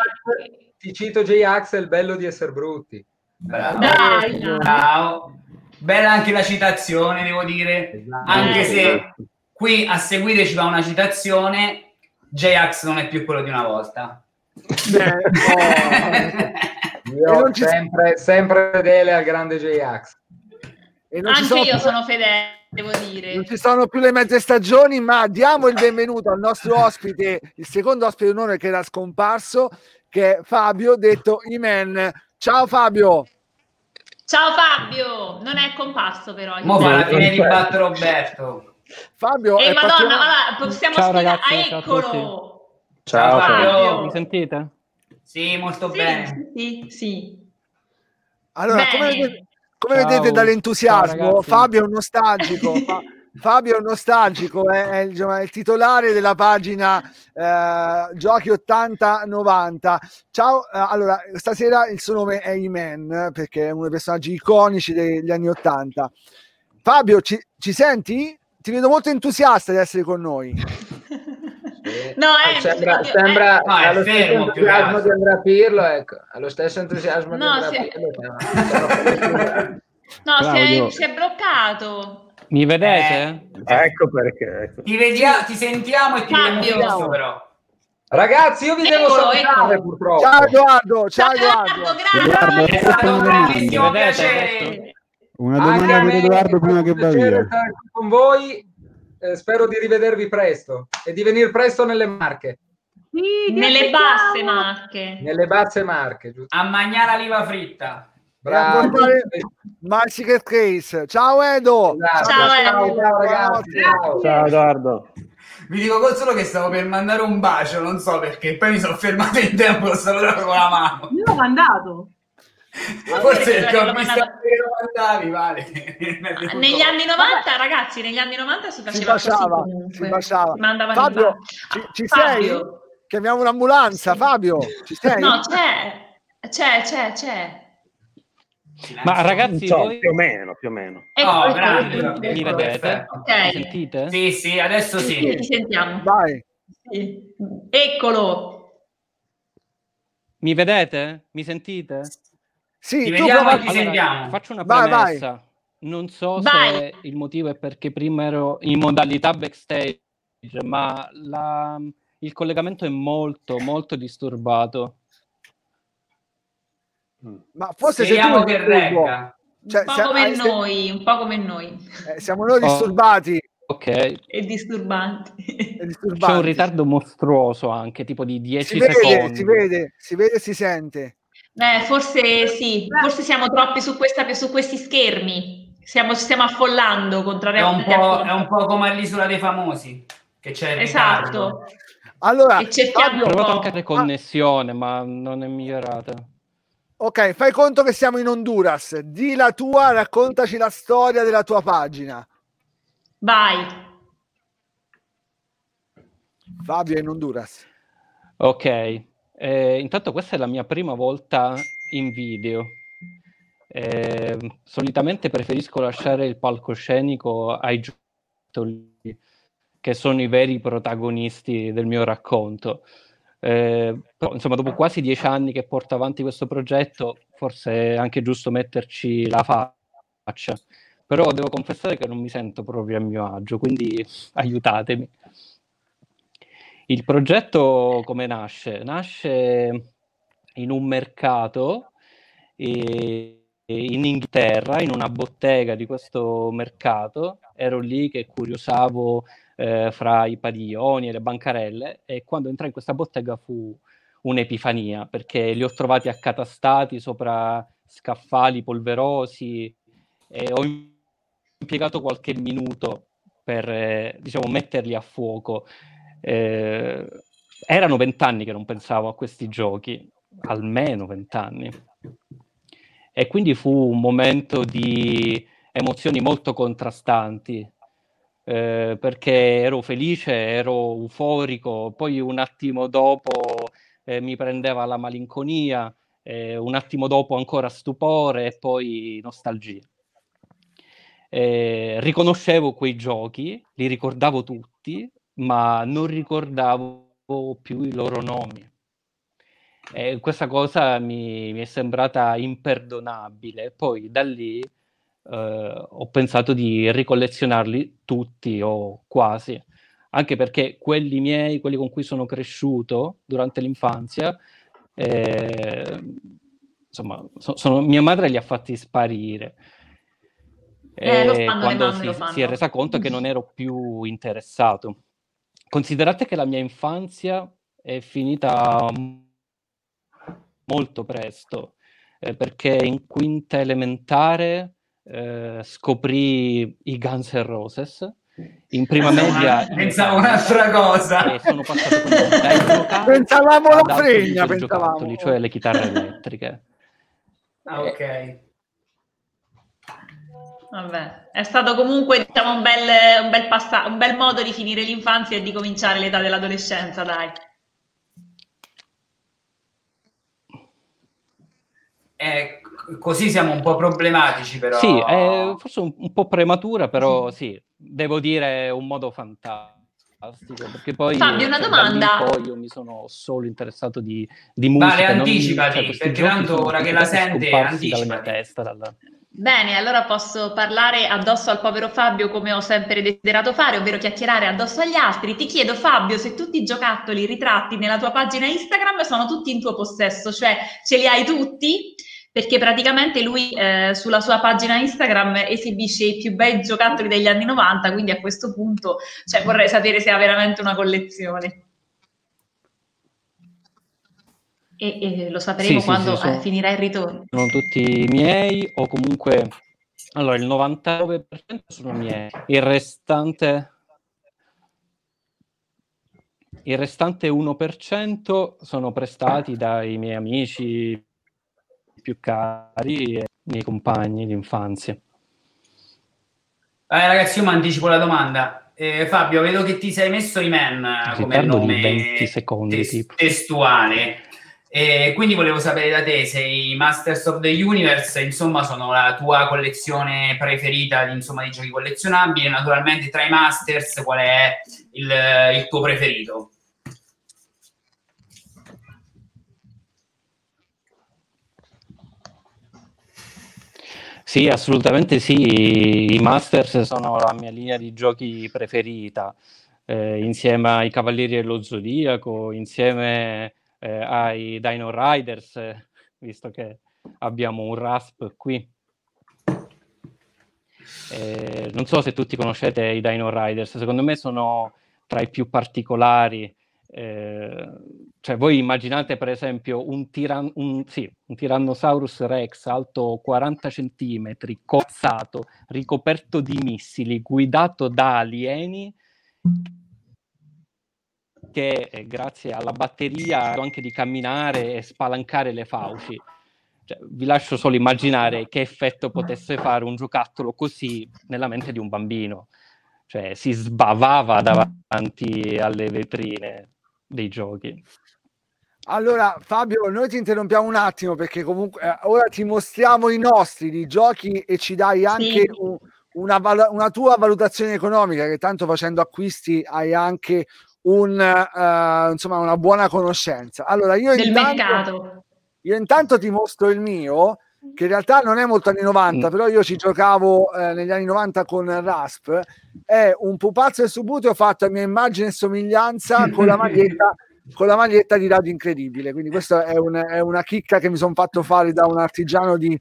ti cito J-Ax, è il bello di essere brutti. Bravo. Dai, ciao. Bella anche la citazione, devo dire, esatto. Anche se qui a seguire ci va una citazione, J-Ax non è più quello di una volta. Io sempre fedele al grande J-Ax. Anche io sono fedele. Devo dire. Non ci sono più le mezze stagioni, ma diamo il benvenuto al nostro ospite, il secondo ospite d'onore che era scomparso, che è Fabio, detto Imen. Ciao Fabio! Ciao Fabio! Non è comparso però. Mo fa la fine di battere Roberto. Fabio è Madonna, ma possiamo spiegare? Eccolo! Ciao Fabio! Mi sentite? Sì, molto bene. Sì. Allora, come vedete dall'entusiasmo, Fabio è un nostalgico. Fabio è un nostalgico, è il titolare della pagina Giochi 80-90. Ciao, allora, stasera il suo nome è Imen, perché è uno dei personaggi iconici degli anni 80. Fabio, ci senti? Ti vedo molto entusiasta di essere con noi. No, sembra allo stesso entusiasmo di Andrea Pirlo, ecco, allo stesso entusiasmo di Andrea Pirlo. No, si è bloccato. Mi vedete? Ecco perché. Ti sentiamo e ti vediamo però. Ragazzi, io vi devo salutare purtroppo. Ciao Edoardo, grazie. È stato un grandissimo piacere. Una domanda per Edoardo prima che vada via. Con voi. Spero di rivedervi presto e di venire presto nelle Marche. Sì, nelle basse Marche. Nelle basse Marche, giusto? A mangiare l'oliva fritta. Bravo. My Secret Case. Ciao Edo. Ciao Edo. Ciao ragazzi. Ciao Edoardo. Vi dico solo che stavo per mandare un bacio, non so perché, poi mi sono fermato in tempo, lo salutavo con la mano. Io l'ho mandato. Forse perché ho visto che vale. Negli anni 90, ragazzi, si faceva si baciava. Fabio, ci sei? Chiamiamo un'ambulanza, sì. Fabio, ci sei? No, c'è. Ma ragazzi, voi... più o meno. Oh, grande. Mi vedete? Okay. Mi sentite? Sì, adesso sì. Ci sentiamo. Vai. Sì. Eccolo. Mi vedete? Mi sentite? Sì, ti vediamo e ti sentiamo. Faccio una premessa. Vai. Non so se il motivo è perché prima ero in modalità backstage, ma il collegamento è molto disturbato. Ma forse siamo che regga. Cioè, un po' come noi. Siamo noi disturbati. Ok. E disturbanti. C'è un ritardo mostruoso anche, tipo di 10 secondi. Si vede, si sente. Forse sì, forse siamo troppi su questi schermi, ci stiamo affollando, contrariamente è un po' come all'Isola dei Famosi, che c'è il ritardo. Esatto. Allora, ho provato anche la connessione, ma non è migliorata. Ok, fai conto che siamo in Honduras, di la tua, raccontaci la storia della tua pagina. Vai. Fabio è in Honduras. Ok. Intanto questa è la mia prima volta in video. Solitamente preferisco lasciare il palcoscenico ai giocatori, che sono i veri protagonisti del mio racconto. Però, insomma, dopo quasi 10 anni che porto avanti questo progetto, forse è anche giusto metterci la faccia. Però devo confessare che non mi sento proprio a mio agio, quindi aiutatemi. Il progetto come nasce? Nasce in un mercato in Inghilterra, in una bottega di questo mercato. Ero lì che curiosavo fra i padiglioni e le bancarelle, e quando entrai in questa bottega fu un'epifania, perché li ho trovati accatastati sopra scaffali polverosi, e ho impiegato qualche minuto per metterli a fuoco. Erano 20 anni che non pensavo a questi giochi, almeno 20 anni, e quindi fu un momento di emozioni molto contrastanti, perché ero felice, ero euforico, poi un attimo dopo mi prendeva la malinconia, un attimo dopo ancora stupore e poi nostalgia. Riconoscevo quei giochi, li ricordavo tutti, ma non ricordavo più i loro nomi. Questa cosa mi è sembrata imperdonabile. Poi da lì ho pensato di ricollezionarli tutti o quasi, anche perché quelli miei, quelli con cui sono cresciuto durante l'infanzia, mia madre li ha fatti sparire. Quando si è resa conto che non ero più interessato. Considerate che la mia infanzia è finita molto presto, perché in quinta elementare scoprì i Guns N' Roses, in prima media pensavo un'altra cosa, sono passato pensavamo la fregna, pensavamo, cioè le chitarre elettriche. Ok. Vabbè, è stato comunque un bel modo di finire l'infanzia e di cominciare l'età dell'adolescenza, dai. Così siamo un po' problematici, però. Sì, forse un po' prematura, però sì, devo dire è un modo fantastico, perché poi Fabio, una domanda. Poi io mi sono solo interessato di musica. Vale, anticipati, perché tanto ora che la sente, anticipati. Dalla mia testa, Bene, allora posso parlare addosso al povero Fabio, come ho sempre desiderato fare, ovvero chiacchierare addosso agli altri. Ti chiedo, Fabio, se tutti i giocattoli ritratti nella tua pagina Instagram sono tutti in tuo possesso, cioè ce li hai tutti? Perché praticamente lui sulla sua pagina Instagram esibisce i più bei giocattoli degli anni 90, quindi a questo punto vorrei sapere se ha veramente una collezione. E lo sapremo quando finirà il ritorno. Sono tutti miei, o comunque allora il 99% sono miei, il restante 1% sono prestati dai miei amici più cari e miei compagni d'infanzia. Ragazzi, io mi anticipo la domanda. Fabio, vedo che ti sei messo i Man come nome 20 secondi, tipo. Testuale. Quindi volevo sapere da te se i Masters of the Universe sono la tua collezione preferita di giochi collezionabili. Naturalmente tra i Masters qual è il tuo preferito? Sì, assolutamente sì, i Masters sono la mia linea di giochi preferita, insieme ai Cavalieri dello Zodiaco, insieme ai Dino Riders, visto che abbiamo un rasp qui. Non so se tutti conoscete i Dino Riders, secondo me sono tra i più particolari. Voi immaginate per esempio un Tyrannosaurus Rex alto 40 centimetri, cozzato, ricoperto di missili, guidato da alieni, che grazie alla batteria anche di camminare e spalancare le fauci. Vi lascio solo immaginare che effetto potesse fare un giocattolo così nella mente di un bambino. Si sbavava davanti alle vetrine dei giochi. Allora Fabio, noi ti interrompiamo un attimo, perché comunque ora ti mostriamo i nostri di giochi e ci dai anche una tua valutazione economica, che tanto facendo acquisti hai anche una buona conoscenza. Allora io intanto ti mostro il mio, che in realtà non è molto anni 90, però io ci giocavo negli anni 90 con Rasp. È un pupazzo del Subuteo fatto a mia immagine e somiglianza con la maglietta di Radio Incredibile. Quindi questa è una chicca che mi sono fatto fare da un artigiano di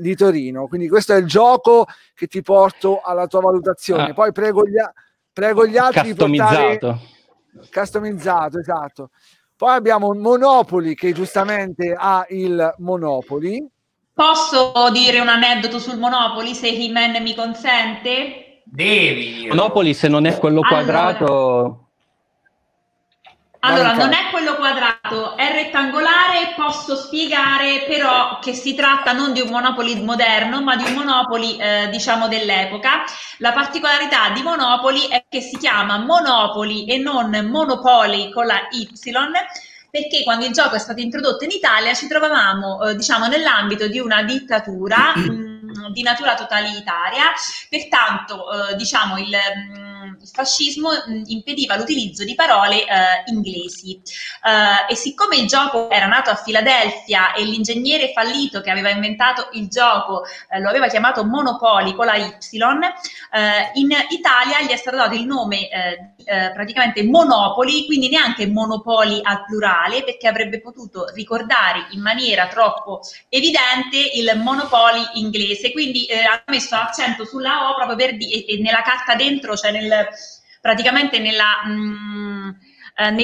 di Torino. Quindi questo è il gioco che ti porto alla tua valutazione. Poi prego gli altri customizzato, esatto. Poi abbiamo Monopoly, che giustamente ha il Monopoly. Posso dire un aneddoto sul Monopoly, se He-Man mi consente? Devi. Monopoly, se non è quello quadrato... Allora, non è quello quadrato, è rettangolare, posso spiegare però che si tratta non di un Monopoly moderno, ma di un Monopoly, diciamo, dell'epoca. La particolarità di Monopoly è che si chiama Monopoly e non Monopoly con la Y, perché quando il gioco è stato introdotto in Italia ci trovavamo, diciamo, nell'ambito di una dittatura di natura totalitaria, pertanto, diciamo, il fascismo impediva l'utilizzo di parole inglesi e siccome il gioco era nato a Filadelfia e l'ingegnere fallito che aveva inventato il gioco lo aveva chiamato Monopoly con la Y, in Italia gli è stato dato il nome praticamente Monopoly, quindi neanche Monopoly al plurale, perché avrebbe potuto ricordare in maniera troppo evidente il Monopoly inglese, quindi ha messo l'accento sulla O proprio per e nella carta dentro, cioè praticamente nel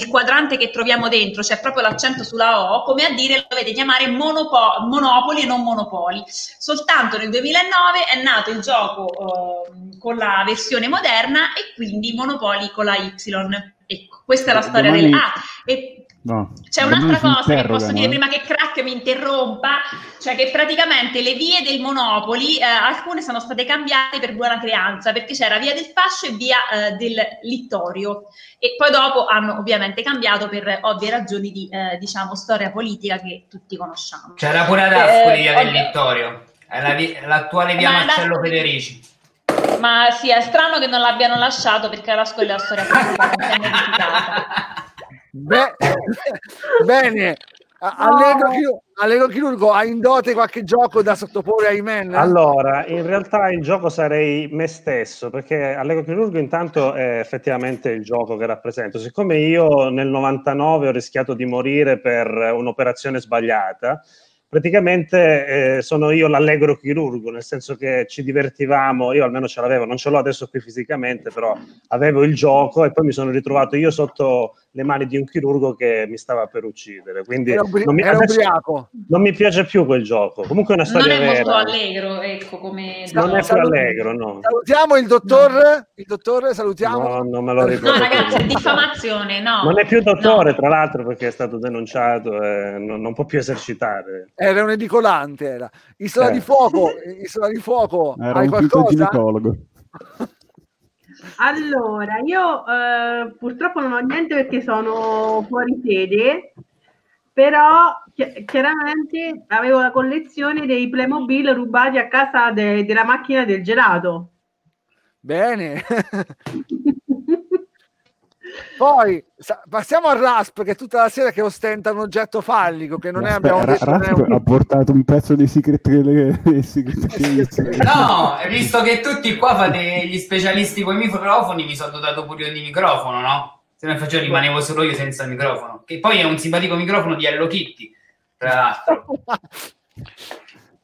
quadrante che troviamo dentro c'è proprio l'accento sulla O, come a dire lo dovete chiamare Monopoly e non Monopoli. Soltanto nel 2009 è nato il gioco con la versione moderna e quindi Monopoly con la Y. Ecco, questa è la storia del A. No, c'è un'altra cosa che posso dire prima che Crack mi interrompa, cioè che praticamente le vie del Monopoly alcune sono state cambiate per buona creanza, perché c'era via del Fascio e via del Littorio, e poi dopo hanno ovviamente cambiato per ovvie ragioni di diciamo storia politica che tutti conosciamo. C'era pure ad Ascoli via del Littorio, l'attuale via Marcello Federici. Ma sì, è strano che non l'abbiano lasciato, perché ad Ascoli la storia politica non si è modificata. Bene, Allego Chirurgo ha in dote qualche gioco da sottoporre ai men? Allora, in realtà il gioco sarei me stesso, perché Allego Chirurgo intanto è effettivamente il gioco che rappresento. Siccome io nel 99 ho rischiato di morire per un'operazione sbagliata, praticamente sono io l'allegro chirurgo, nel senso che ci divertivamo, io almeno ce l'avevo, non ce l'ho adesso qui fisicamente, però avevo il gioco e poi mi sono ritrovato io sotto le mani di un chirurgo che mi stava per uccidere, quindi era ubriaco. Non mi piace più quel gioco, comunque è una storia vera. Non è molto allegro, ecco, come... Non è più allegro, no. Salutiamo il dottore, salutiamo. No, non me lo ricordo. No, ragazzi, è diffamazione, no. Non è più dottore, no. Tra l'altro, perché è stato denunciato, non può più esercitare. Era un edicolante, era. Isola di fuoco, era hai un qualcosa? Allora, io purtroppo non ho niente perché sono fuori sede, però chiaramente avevo la collezione dei Playmobil rubati a casa della macchina del gelato. Bene. Poi passiamo al Rasp, che tutta la sera che ostenta un oggetto fallico che non è, abbiamo detto, Rasp ha portato un pezzo di Secret Case. No, visto che tutti qua fate gli specialisti con i microfoni, mi sono dotato pure io di microfono, no? Se non facevo rimanevo solo io senza microfono, che poi è un simpatico microfono di Hello Kitty, tra l'altro.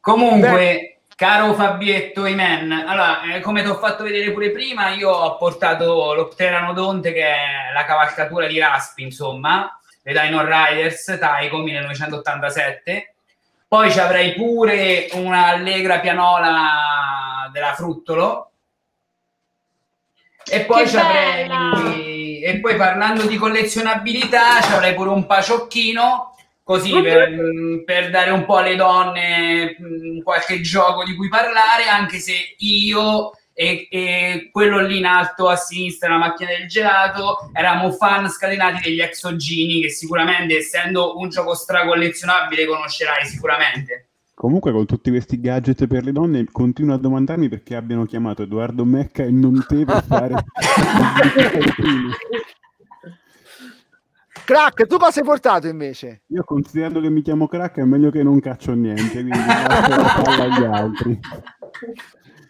Comunque, beh, caro Fabietto Imen, allora, come ti ho fatto vedere pure prima, io ho portato l'Opteranodonte, che è la cavalcatura di Raspi, insomma, le Dino Riders Taiko 1987. Poi ci avrei pure una allegra pianola della Fruttolo. E poi e poi parlando di collezionabilità, ci avrei pure un paciocchino, così per dare un po' alle donne qualche gioco di cui parlare, anche se io e quello lì in alto a sinistra, la macchina del gelato, eravamo fan scatenati degli Exogini, che sicuramente, essendo un gioco stracollezionabile, conoscerai sicuramente. Comunque, con tutti questi gadget per le donne, continuo a domandarmi perché abbiano chiamato Edoardo Mecca e non te per fare... Crack, tu cosa hai portato invece? Io, considerando che mi chiamo Crack, è meglio che non caccio niente, quindi lascio la palla agli altri.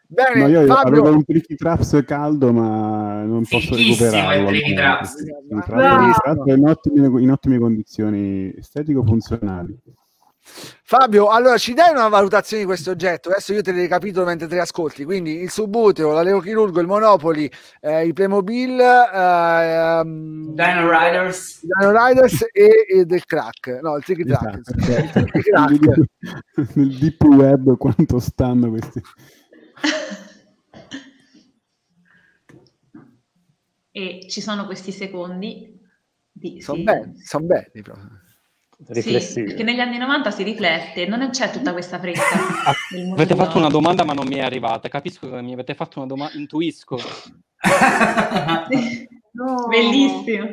Bene, no, io avevo un Tricky Traps caldo, ma non posso recuperarlo. Tricky Traps. Tra l'altro, in ottime condizioni estetico-funzionali. Fabio, allora ci dai una valutazione di questo oggetto? Adesso io te le recapitolo mentre te le ascolti. Quindi il Subuteo, l'aleochirurgo, il Monopoly, i Playmobil, Dino Riders e del crack. No, il Tricky Track. Nel deep web quanto stanno questi? E ci sono questi secondi di... Sono belli proprio. Sì, perché negli anni 90 si riflette, non c'è tutta questa fretta. Avete fatto una domanda ma non mi è arrivata. Capisco che mi avete fatto una domanda, intuisco. No. Bellissimo.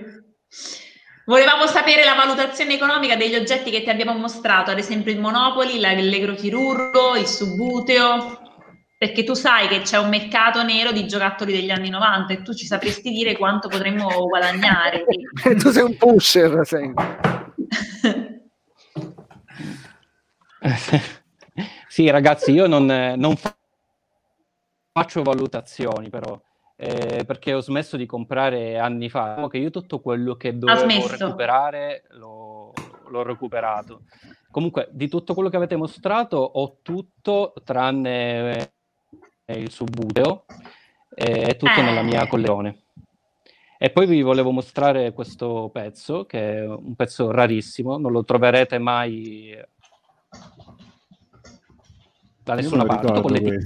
Volevamo sapere la valutazione economica degli oggetti che ti abbiamo mostrato, ad esempio il Monopoly, l'alegrochirurgo, il Subuteo, perché tu sai che c'è un mercato nero di giocattoli degli anni 90 e tu ci sapresti dire quanto potremmo guadagnare. Tu sei un pusher, sei. Sì, ragazzi, io non faccio valutazioni, però perché ho smesso di comprare anni fa, che io tutto quello che dovevo recuperare l'ho recuperato. Comunque, di tutto quello che avete mostrato ho tutto tranne il Subuteo, è tutto nella mia collezione. E poi vi volevo mostrare questo pezzo, che è un pezzo rarissimo, non lo troverete mai da nessuna parte.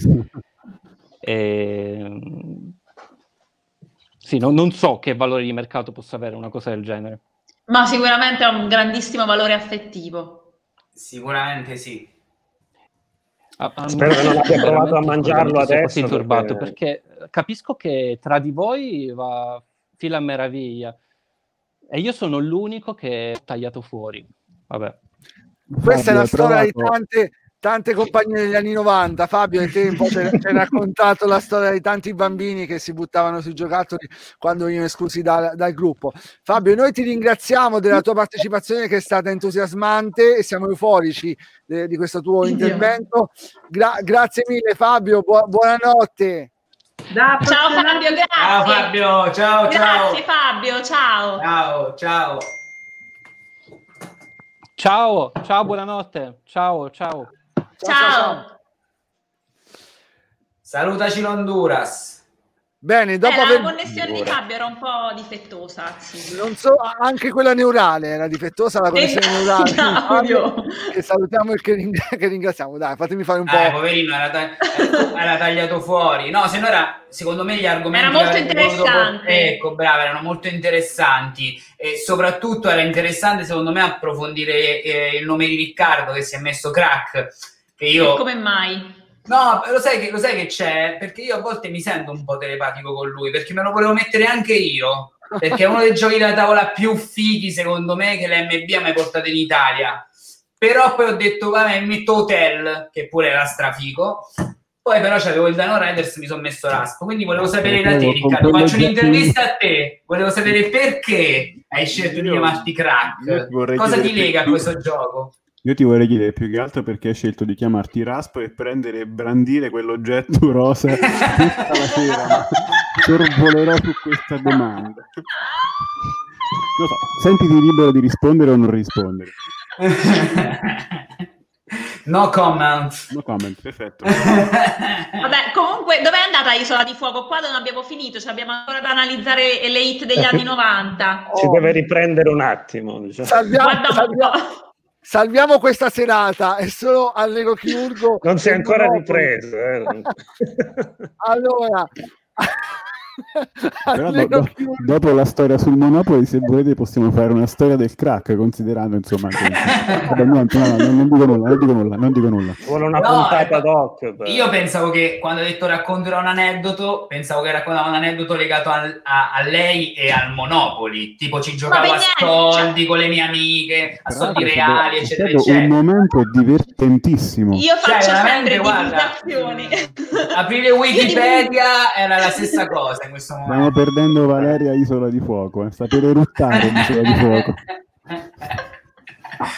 Sì, non so che valore di mercato possa avere una cosa del genere. Ma sicuramente ha un grandissimo valore affettivo. Sicuramente sì. Spero che non abbia provato a mangiarlo adesso. Turbato, perché capisco che tra di voi va... fila meraviglia, e io sono l'unico che ho tagliato fuori. Vabbè, questa è la storia di tante compagnie degli anni 90. Fabio, nel tempo ci hai raccontato la storia di tanti bambini che si buttavano sui giocattoli quando venivano esclusi dal gruppo. Fabio, noi ti ringraziamo della tua partecipazione, che è stata entusiasmante, e siamo euforici di questo tuo intervento. Grazie mille Fabio, buonanotte. Ciao Fabio, grazie. Ciao Fabio, ciao. Grazie Fabio, ciao. Ciao, buonanotte. Ciao. Salutaci l'Honduras. Bene, dopo la connessione di Fabio era un po' difettosa. Sì. Non so, anche quella neurale era difettosa, la connessione neurale. Fabio, che salutiamo e che ringraziamo. Dai, fatemi fare un po'. Poverino, era tagliato fuori. No, se no era, secondo me gli argomenti era molto interessanti. Ecco, brava, erano molto interessanti, e soprattutto era interessante secondo me approfondire il nome di Riccardo, che si è messo crack, che io... E come mai? No, lo sai che c'è? Perché io a volte mi sento un po' telepatico con lui, perché me lo volevo mettere anche io, perché è uno dei giochi da tavola più fighi, secondo me, che l'MB ha mai portato in Italia. Però poi ho detto, vabbè, metto Hotel, che pure era strafigo. Poi però c'avevo il Dino Riders, mi sono messo Raspo, quindi volevo sapere da te, Riccardo, faccio un'intervista a te, volevo sapere perché hai scelto di chiamarti Crack, cosa ti lega a questo gioco? Io ti vorrei chiedere più che altro perché hai scelto di chiamarti Raspo e prendere e brandire quell'oggetto rosa tutta la sera. Sorvolerò su questa domanda. Lo so, sentiti libero di rispondere o non rispondere. No comment. No comment, perfetto. Vabbè, comunque, dov'è andata Isola di Fuoco? Qua non abbiamo finito, cioè abbiamo ancora da analizzare le hit degli anni 90. Ci deve riprendere un attimo. Diciamo. Salviamo. Salviamo questa serata, è solo al Lego Chirurgo. Non si è ancora ripreso. Allora, però dopo la storia sul Monopoly, se volete, possiamo fare una storia del crack, considerando insomma. Non dico nulla. Vuole una puntata d'occhio. Però. Io pensavo che quando ha detto racconterò un aneddoto, pensavo che raccontava un aneddoto legato a lei e al Monopoly. Tipo ci giocavo a soldi con le mie amiche, a soldi reali, eccetera, eccetera. È un momento divertentissimo. Io faccio sempre divulgazioni. Aprire Wikipedia era la stessa cosa. Stiamo perdendo Valeria Isola di Fuoco, sta per eruttare Isola di Fuoco.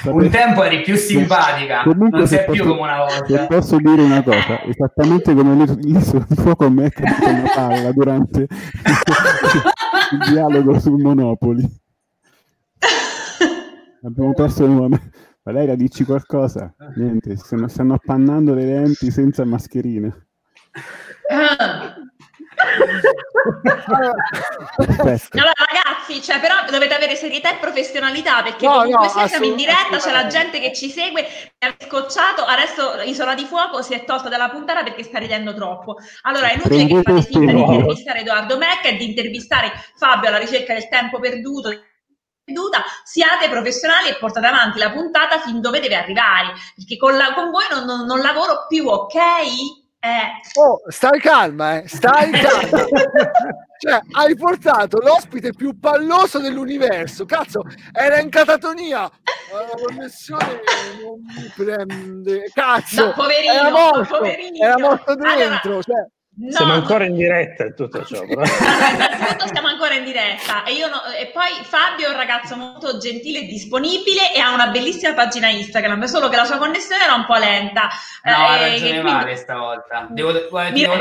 Un tempo eri più simpatica, comunque non sei più come una volta. Se posso dire una cosa, esattamente come l'Isola di Fuoco mi è caduta una palla durante il dialogo sul Monopoly. Abbiamo perso nuovamente. Valeria, dici qualcosa? Niente, stanno appannando le lenti senza mascherine. Allora ragazzi, cioè, però dovete avere serietà e professionalità, perché comunque se siamo in diretta c'è la gente che ci segue, è scocciato. Adesso Isola di Fuoco si è tolta dalla puntata perché sta ridendo troppo. Allora è inutile che fate finta di intervistare Edoardo Mecca e di intervistare Fabio alla ricerca del tempo perduto. Siate professionali e portate avanti la puntata fin dove deve arrivare, perché con voi non lavoro più, ok? Oh, stai calma, stai calma. Cioè, hai portato l'ospite più palloso dell'universo, cazzo, era in catatonia. La connessione non mi prende, cazzo. No, poverino, era morto dentro, allora... cioè. No. Siamo ancora in diretta in tutto ciò. Allora, innanzitutto siamo ancora in diretta e poi Fabio è un ragazzo molto gentile e disponibile e ha una bellissima pagina Instagram, solo che la sua connessione era un po' lenta. No, ha ragione Vale stavolta. E Claudio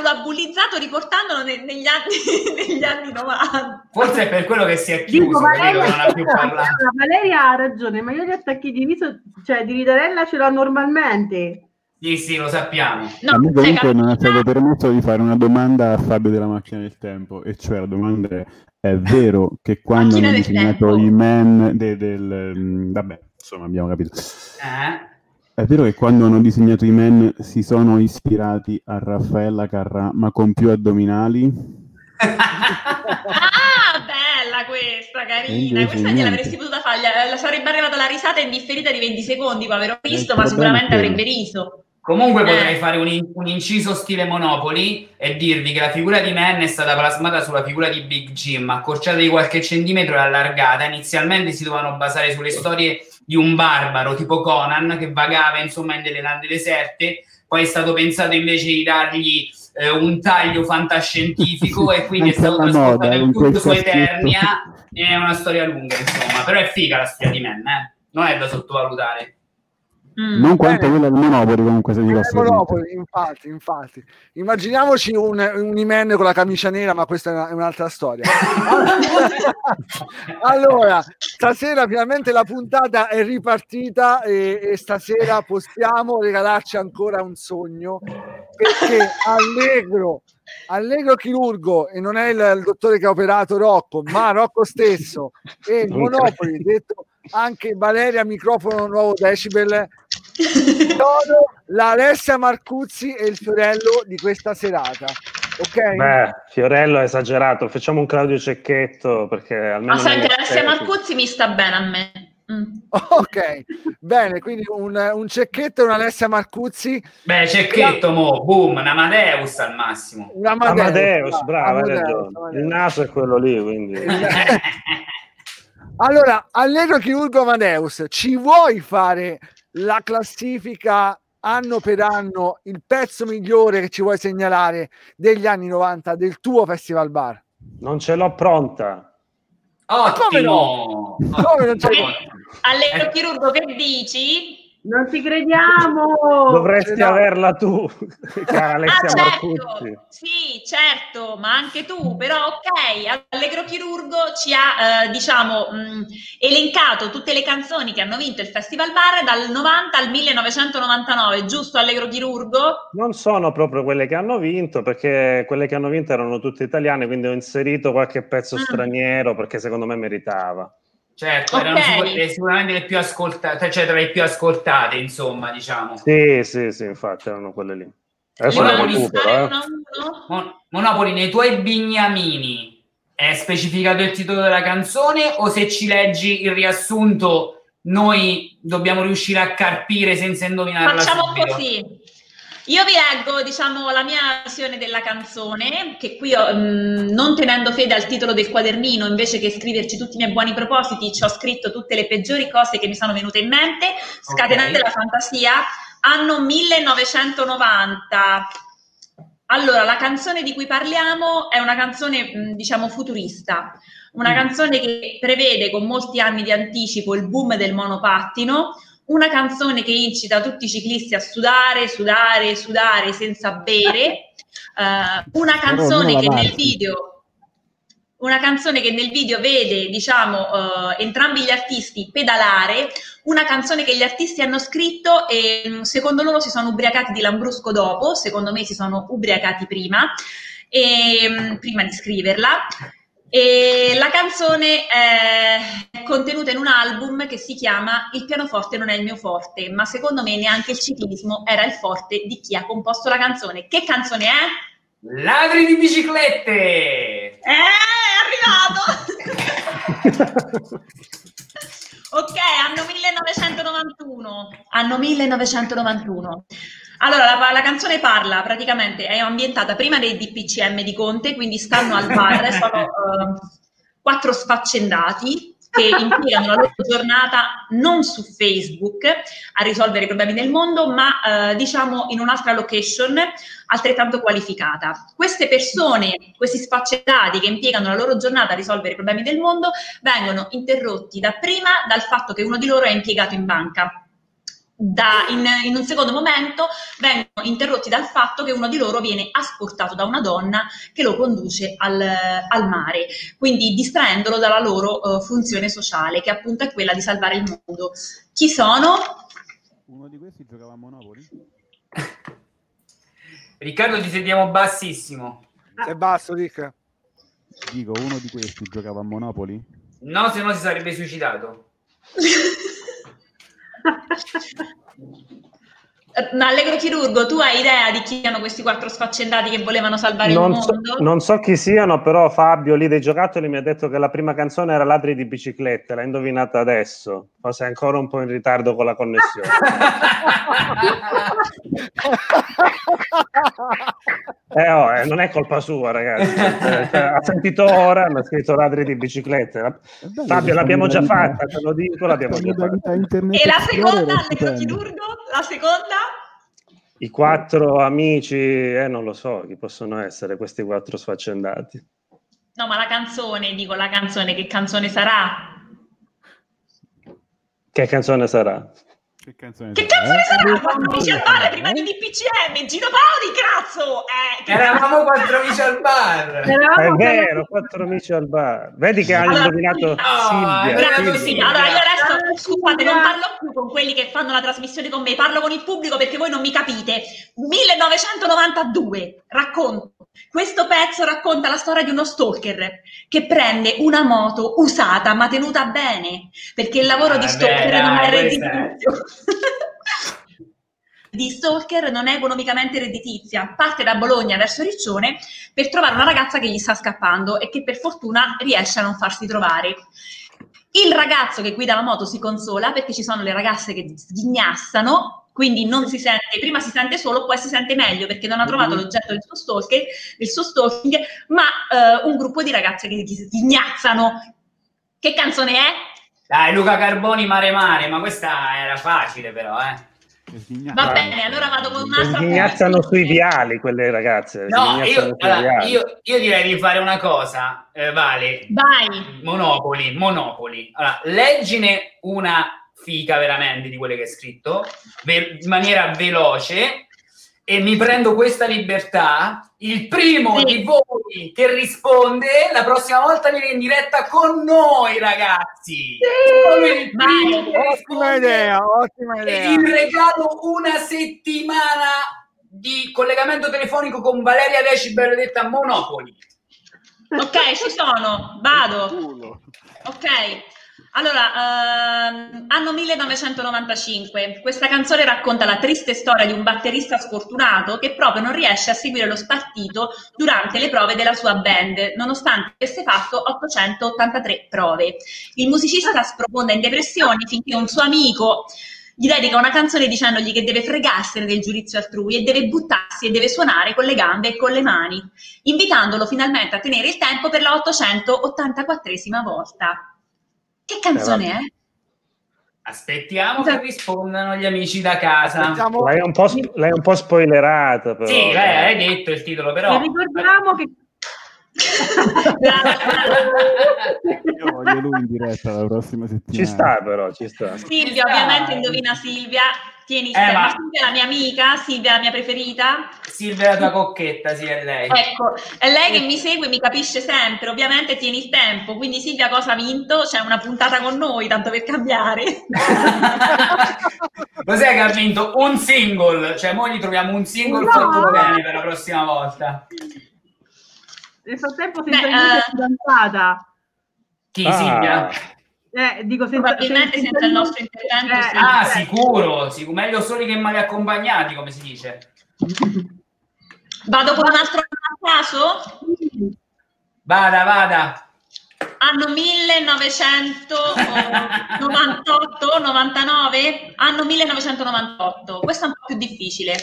lo ha bullizzato riportandolo negli anni 90. Forse è per quello che si è chiuso. Dico, Valeria, non ha più parlato. Valeria ha ragione, ma io gli attacchi di viso, cioè di ridarella, ce l'ho normalmente. Sì, lo sappiamo. No, a me comunque non è stato permesso di fare una domanda a Fabio della Macchina del Tempo, e cioè la domanda è vero che quando hanno disegnato i man vabbè, insomma abbiamo capito. È vero che quando hanno disegnato i man si sono ispirati a Raffaella Carrà, ma con più addominali? Bella questa, carina. Questa gliel'avresti potuta fare, sarebbe arrivata la risata indifferita di 20 secondi, poi avrò visto, ma sicuramente avrebbe riso. Comunque potrei fare un inciso stile Monopoly e dirvi che la figura di Man è stata plasmata sulla figura di Big Jim, accorciata di qualche centimetro e allargata. Inizialmente si dovevano basare sulle storie di un barbaro tipo Conan che vagava insomma in delle lande deserte, poi è stato pensato invece di dargli un taglio fantascientifico e quindi è stato trasportato in tutto su Eternia. È una storia lunga, insomma, però è figa la storia di Man, non è da sottovalutare. Non quanto quella del Monopoli, comunque, se Monopoli, infatti. Immaginiamoci un Imen con la camicia nera, ma questa è un'altra storia. Allora, stasera finalmente la puntata è ripartita e stasera possiamo regalarci ancora un sogno, perché Allegro chirurgo, e non è il dottore che ha operato Rocco, ma Rocco stesso, e Monopoli, detto anche Valeria microfono nuovo decibel, sono l'Alessia Marcuzzi e il Fiorello di questa serata, ok? Beh, Fiorello è esagerato, facciamo un Claudio Cecchetto, perché almeno senti, l'Alessia Marcuzzi mi sta bene a me. Ok, bene, quindi un Cecchetto e un Alessia Marcuzzi. Beh, Cecchetto, boom, un Amadeus al massimo. Un Amadeus, bravo, il naso è quello lì, quindi... Allora, Allegro chirurgo Amadeus, ci vuoi fare la classifica anno per anno, il pezzo migliore che ci vuoi segnalare degli anni 90 del tuo Festival Bar? Non ce l'ho pronta. Ottimo! Come no? Come non ce l'ho? Allegro chirurgo, che dici? Non ti crediamo! Dovresti averla tu, cara Alessia Marcuzzi. Sì, certo, ma anche tu. Però ok, Allegro Chirurgo ci ha elencato tutte le canzoni che hanno vinto il Festival Bar dal 90 al 1999, giusto Allegro Chirurgo? Non sono proprio quelle che hanno vinto, perché quelle che hanno vinto erano tutte italiane, quindi ho inserito qualche pezzo straniero perché secondo me meritava. Certo, okay. Erano sicuramente le più ascoltate, cioè tra le più ascoltate, insomma, diciamo. Sì, infatti, erano quelle lì. Adesso Monopoli, nei tuoi bignamini è specificato il titolo della canzone o se ci leggi il riassunto noi dobbiamo riuscire a carpire senza indovinarla? Facciamo subito così. Io vi leggo, diciamo, la mia visione della canzone, che qui non tenendo fede al titolo del quadernino, invece che scriverci tutti i miei buoni propositi, ci ho scritto tutte le peggiori cose che mi sono venute in mente, scatenate la fantasia, anno 1990. Allora, la canzone di cui parliamo è una canzone, diciamo, futurista, una canzone che prevede con molti anni di anticipo il boom del monopattino, una canzone che incita tutti i ciclisti a sudare senza bere, una canzone che nel video una canzone che nel video vede, diciamo, entrambi gli artisti pedalare, una canzone che gli artisti hanno scritto e secondo loro si sono ubriacati di Lambrusco dopo, secondo me si sono ubriacati prima di scriverla. E la canzone è contenuta in un album che si chiama Il pianoforte non è il mio forte, ma secondo me neanche il ciclismo era il forte di chi ha composto la canzone. Che canzone è? Ladri di biciclette! È arrivato! Ok, anno 1991. Allora, la canzone parla, praticamente è ambientata prima dei DPCM di Conte, quindi stanno al bar, sono quattro sfaccendati che impiegano la loro giornata non su Facebook a risolvere i problemi del mondo, ma diciamo in un'altra location altrettanto qualificata. Queste persone, questi sfaccendati che impiegano la loro giornata a risolvere i problemi del mondo, vengono interrotti dapprima dal fatto che uno di loro è impiegato in banca. In un secondo momento vengono interrotti dal fatto che uno di loro viene asportato da una donna che lo conduce al mare, quindi distraendolo dalla loro funzione sociale, che appunto è quella di salvare il mondo. Chi sono? Uno di questi giocava a Monopoly. Riccardo, ti sentiamo bassissimo. È basso, Ricca. Dico, uno di questi giocava a Monopoly? No, se no si sarebbe suicidato. Ma Allegro Chirurgo, tu hai idea di chi erano questi quattro sfaccendati che volevano salvare il mondo? Non so chi siano, però Fabio lì dei giocattoli mi ha detto che la prima canzone era Ladri di biciclette, l'ha indovinata adesso, o sei ancora un po' in ritardo con la connessione. Non è colpa sua, ragazzi. Ha sentito ora, ha scritto Ladri di biciclette. Fabio, l'abbiamo già fatta, te lo dico, l'abbiamo già fatta. E la seconda, Allegro Chirurgo? La seconda? I quattro amici, non lo so, chi possono essere questi quattro sfaccendati? No, ma la canzone, che canzone sarà? Che canzone sarà? Quattro amici al bar prima di DPCM, Gino Paoli, cazzo! Eravamo quattro amici al bar! È vero, quattro amici al bar. Vedi che hanno indovinato Silvia. Allora, io adesso, scusate, non parlo più con quelli che fanno la trasmissione con me, parlo con il pubblico perché voi non mi capite. 1992, questo pezzo racconta la storia di uno stalker che prende una moto usata ma tenuta bene, perché il lavoro di stalker non è redditizio. Di stalker non è economicamente redditizia, parte da Bologna verso Riccione per trovare una ragazza che gli sta scappando e che per fortuna riesce a non farsi trovare. Il ragazzo che guida la moto si consola perché ci sono le ragazze che sghignassano, quindi non si sente, prima si sente solo, poi si sente meglio perché non ha trovato l'oggetto del suo stalking, ma un gruppo di ragazze che sghignazzano. Che canzone è? Dai, Luca Carboni, Mare Mare, ma questa era facile però, Va bene, allora vado con un'altra. Sghignazzano sui viali quelle ragazze. No, io direi di fare una cosa, Vale. Vai. Monopoli. Allora, leggine una figa veramente di quelle che hai scritto in maniera veloce e mi prendo questa libertà. Il primo di voi che risponde la prossima volta viene in diretta con noi, ragazzi. Ottima idea. Il regalo, una settimana di collegamento telefonico con Valeria Decibel detta Monopoli. Ok, ci sono, vado. Ok. Allora, anno 1995, questa canzone racconta la triste storia di un batterista sfortunato che proprio non riesce a seguire lo spartito durante le prove della sua band, nonostante avesse fatto 883 prove. Il musicista sprofonda in depressione finché un suo amico gli dedica una canzone dicendogli che deve fregarsene del giudizio altrui e deve buttarsi e deve suonare con le gambe e con le mani, invitandolo finalmente a tenere il tempo per la 884esima volta. Che canzone è? Aspettiamo che rispondano gli amici da casa. L'hai un po' spoilerata, però. Sì, hai detto il titolo, però. Ma ricordiamo che... Io voglio lui in diretta la prossima settimana. Ci sta, però, ci sta. Silvia, ovviamente indovina Silvia. Tieni, ma Silvia è la mia amica, Silvia è la mia preferita. Silvia è la tua cocchetta, sì, è lei. Ecco, è lei che mi segue, mi capisce sempre, ovviamente tieni il tempo, quindi Silvia cosa ha vinto? C'è una puntata con noi, tanto per cambiare. Lo sai che ha vinto un single, cioè noi gli troviamo un single fatto bene per la prossima volta. Nel frattempo sento fidanzata. Chi, Silvia? Dico probabilmente senza il nostro intervento sicuro, meglio soli che male accompagnati, come si dice. Vado con un altro caso? Vada. Anno 1998-99? Anno 1998, questo è un po' più difficile.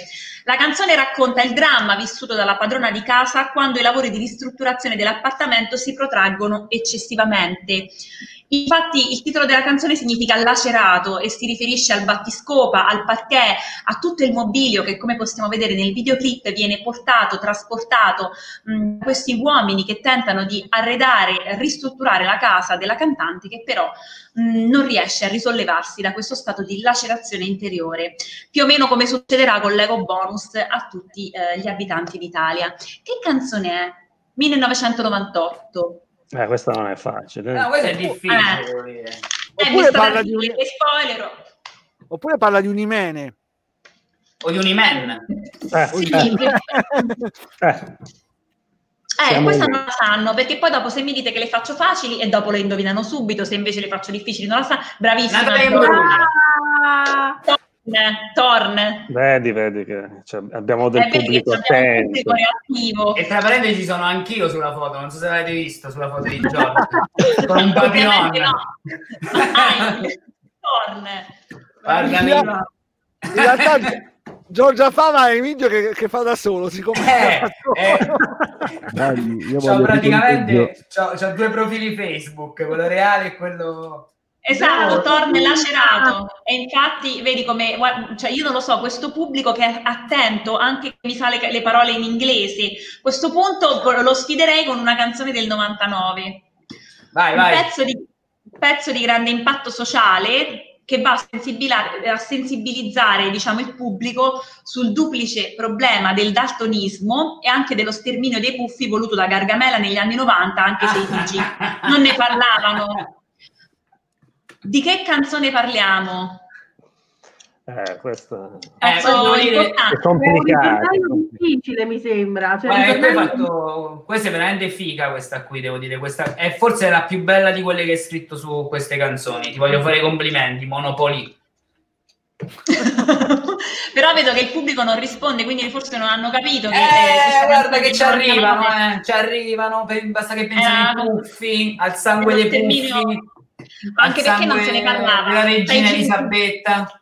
La canzone racconta il dramma vissuto dalla padrona di casa quando i lavori di ristrutturazione dell'appartamento si protraggono eccessivamente. Infatti il titolo della canzone significa lacerato e si riferisce al battiscopa, al parquet, a tutto il mobilio che, come possiamo vedere nel videoclip, viene trasportato da questi uomini che tentano di arredare, ristrutturare la casa della cantante, che però non riesce a risollevarsi da questo stato di lacerazione interiore, più o meno come succederà con l'Eco Bonus a tutti gli abitanti d'Italia. Che canzone è? 1998. Questa non è facile. No, questa è difficile. Oppure parla di un imene. O di un imen. Sì. Questa non la sanno, perché poi dopo se mi dite che le faccio facili e dopo le indovinano subito, se invece le faccio difficili non la sanno. Bravissima. Torn. Vedi che abbiamo del pubblico attivo. E tra parentesi sono anch'io sulla foto, non so se l'avete visto sulla foto di Giorgio con un papillon. Torn. In realtà Giorgia Fava è il video che fa da solo, Dai, c'ho praticamente c'ho due profili Facebook, quello reale e quello... Esatto, torna lacerato. E infatti, vedi come, cioè io non lo so, questo pubblico che è attento, anche che mi sa le parole in inglese, a questo punto lo sfiderei con una canzone del 99. Vai. Un pezzo di grande impatto sociale che va a sensibilizzare, diciamo, il pubblico sul duplice problema del daltonismo e anche dello sterminio dei puffi voluto da Gargamella negli anni 90, anche se i Figi non ne parlavano. Di che canzone parliamo? Questo è complicato. È difficile, mi sembra. Questa è veramente figa, questa qui, devo dire. Questa è forse la più bella di quelle che hai scritto su queste canzoni. Ti voglio fare i complimenti, Monopoly. Però vedo che il pubblico non risponde, quindi forse non hanno capito che guarda che ci arrivano, basta che pensano ai puffi, al sangue dei puffi. Anche perché non se ne parlava la regina Elisabetta,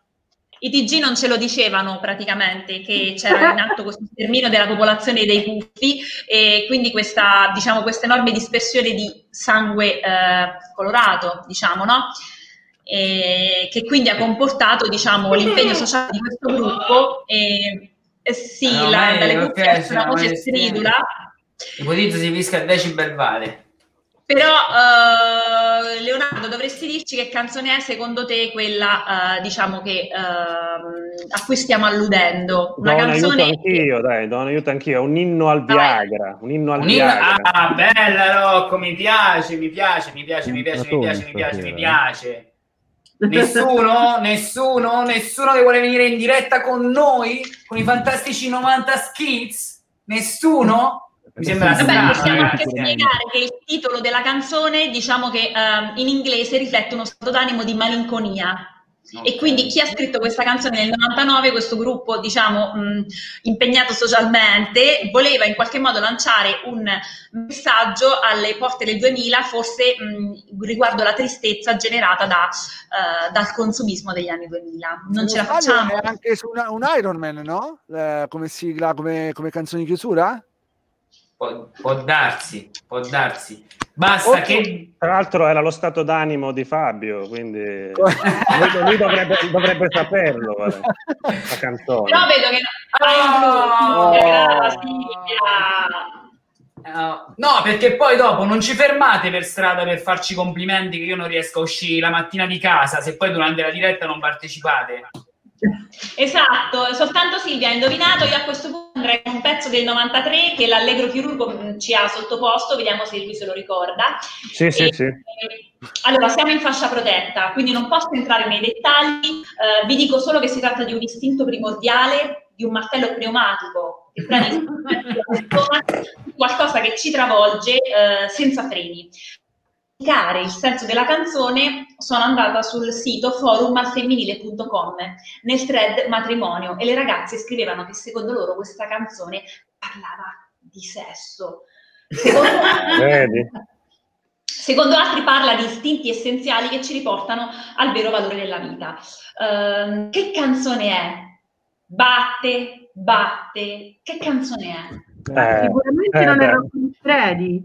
i TG non ce lo dicevano praticamente che c'era in atto questo sterminio della popolazione dei puffi e quindi questa enorme dispersione di sangue colorato, che quindi ha comportato l'impegno sociale di questo gruppo dalle puffi è una voce stridula. Ipotizzo si visca il decibel vale. Però Leonardo, dovresti dirci che canzone è secondo te quella a cui stiamo alludendo. Una canzone. Un aiuto anch'io, è un inno al Viagra. Ah, bella Rocco, mi piace. Nessuno che vuole venire in diretta con noi, con i fantastici 90 Skits? Nessuno? Mi sembra possiamo anche spiegare che il titolo della canzone, in inglese riflette uno stato d'animo di malinconia. Okay. E quindi chi ha scritto questa canzone nel 99, questo gruppo, impegnato socialmente, voleva in qualche modo lanciare un messaggio alle porte del 2000, forse riguardo la tristezza generata dal consumismo degli anni 2000. Non ce la facciamo. È anche su un Iron Man, no? Come sigla, come canzone di chiusura? Può darsi. Basta che... Tra l'altro era lo stato d'animo di Fabio, quindi lui dovrebbe saperlo, la canzone. Però vedo che... No, perché poi dopo non ci fermate per strada per farci complimenti che io non riesco a uscire la mattina di casa se poi durante la diretta non partecipate. Esatto, soltanto Silvia ha indovinato. Io a questo punto andrei a un pezzo del 93 che l'Allegro Chirurgo ci ha sottoposto, vediamo se lui se lo ricorda. Sì. Allora, siamo in fascia protetta, quindi non posso entrare nei dettagli, vi dico solo che si tratta di un istinto primordiale, di un martello pneumatico, che prende qualcosa che ci travolge senza freni. Il senso della canzone sono andata sul sito forumalfemminile.com nel thread matrimonio e le ragazze scrivevano che secondo loro questa canzone parlava di sesso, secondo altri parla di istinti essenziali che ci riportano al vero valore della vita. Che canzone è? Batte, che canzone è? Sicuramente non era così Freddy.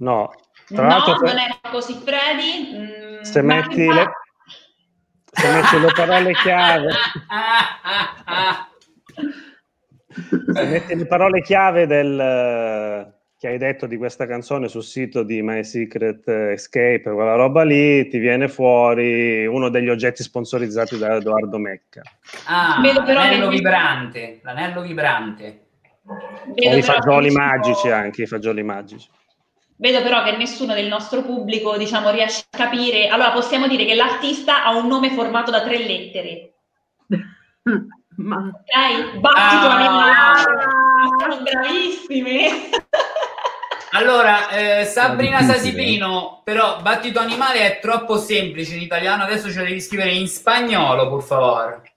No. Non era così Freddy. Se metti le parole chiave, se metti le parole chiave che hai detto di questa canzone sul sito di My Secret Escape, quella roba lì, ti viene fuori uno degli oggetti sponsorizzati da Edoardo Mecca. L'anello vibrante. Vedo i fagioli magici. Vedo però che nessuno del nostro pubblico, diciamo, riesce a capire. Allora, possiamo dire che l'artista ha un nome formato da 3 lettere. Ok? Battito sono bravissime! Allora, Sabrina Sasipino, però Battito Animale è troppo semplice in italiano, adesso ce lo devi scrivere in spagnolo, per favore.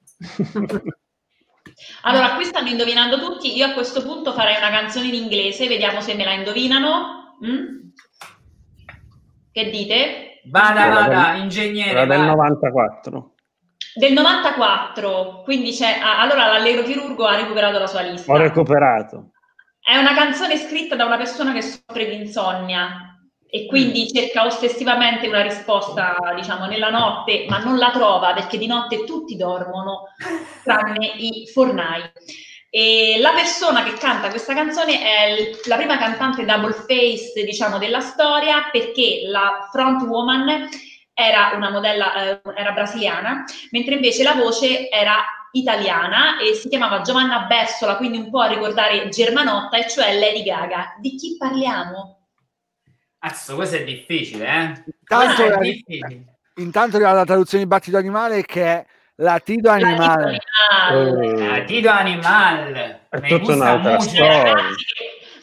Allora, qui stanno indovinando tutti, io a questo punto farei una canzone in inglese, vediamo se me la indovinano. Che dite? Vada, ingegnere. Del 94. Del 94, quindi c'è. Allora l'Allegro Chirurgo ha recuperato la sua lista. Ho recuperato. È una canzone scritta da una persona che soffre di insonnia e quindi cerca ossessivamente una risposta, diciamo, nella notte, ma non la trova perché di notte tutti dormono, tranne i fornai. E la persona che canta questa canzone è la prima cantante double face, diciamo, della storia, perché la front woman era una modella, era brasiliana, mentre invece la voce era italiana e si chiamava Giovanna Bessola, quindi un po' a ricordare Germanotta, e cioè Lady Gaga. Di chi parliamo? Adesso questo è difficile, Intanto arriva la traduzione di Battito Animale, che è Latido Animal. Latido Animal. È tutta un'altra storia.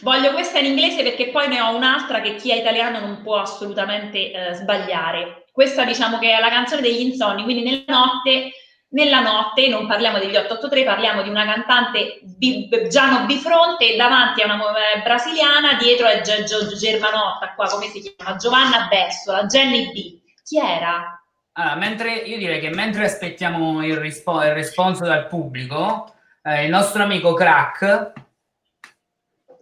Voglio questa in inglese perché poi ne ho un'altra che chi è italiano non può assolutamente sbagliare. Questa, diciamo, che è la canzone degli insonni, quindi nella notte non parliamo degli 883, parliamo di una cantante Giano Bifronte, davanti a una brasiliana, dietro è Germanotta, qua come si chiama? Giovanna Bessola, Jenny B. Chi era? Allora, mentre aspettiamo il responso dal pubblico, il nostro amico Crack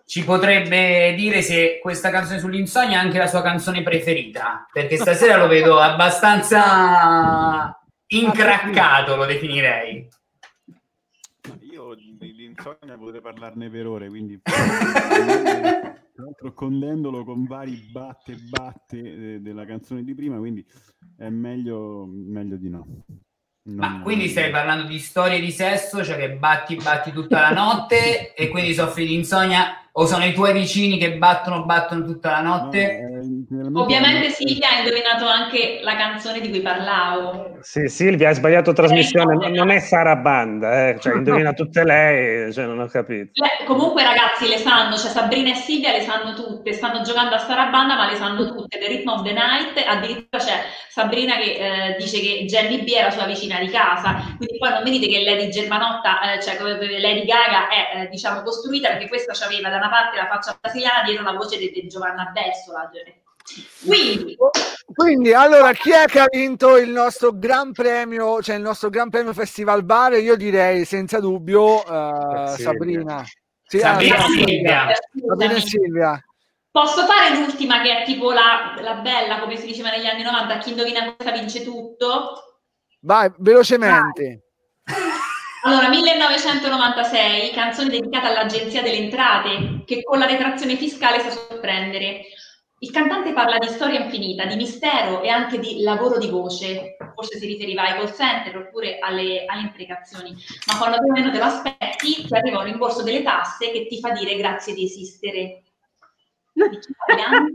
ci potrebbe dire se questa canzone sull'insonnia è anche la sua canzone preferita, perché stasera lo vedo abbastanza incraccato, lo definirei. Io di insonnia potrei parlarne per ore, quindi... Tra l'altro condendolo con vari batte della canzone di prima, quindi è meglio di no. Ma quindi stai parlando di storie di sesso, cioè che batti tutta la notte e quindi soffri di insonnia, o sono i tuoi vicini che battono tutta la notte? No, ovviamente Silvia ha indovinato anche la canzone di cui parlavo. Sì, Silvia ha sbagliato trasmissione, non è Sarabanda, cioè indovina tutte lei, cioè non ho capito. Comunque ragazzi le sanno, cioè Sabrina e Silvia le sanno tutte, stanno giocando a Sarabanda ma le sanno tutte, The Rhythm of the Night, addirittura c'è Sabrina che dice che Jenny B era sua vicina di casa, quindi poi non mi dite che Lady Germanotta, cioè Lady Gaga è diciamo costruita, perché questa c'aveva da una parte la faccia brasiliana, dietro la voce di Giovanna Bessola. Quindi allora chi è che ha vinto il nostro gran premio, cioè il nostro gran premio Festival Bar? Io direi senza dubbio Sabrina. Sì, Sabrina e Silvia. Posso fare l'ultima che è tipo la bella, come si diceva negli anni 90, chi indovina questa vince tutto? Vai, velocemente. Allora, 1996, canzone dedicata all'Agenzia delle Entrate, che con la detrazione fiscale sa sorprendere. Il cantante parla di storia infinita, di mistero e anche di lavoro di voce, forse si riferiva ai call center oppure alle imprecazioni, ma quando più o meno te lo aspetti ti arriva un rimborso delle tasse che ti fa dire grazie di esistere. Di chi parliamo?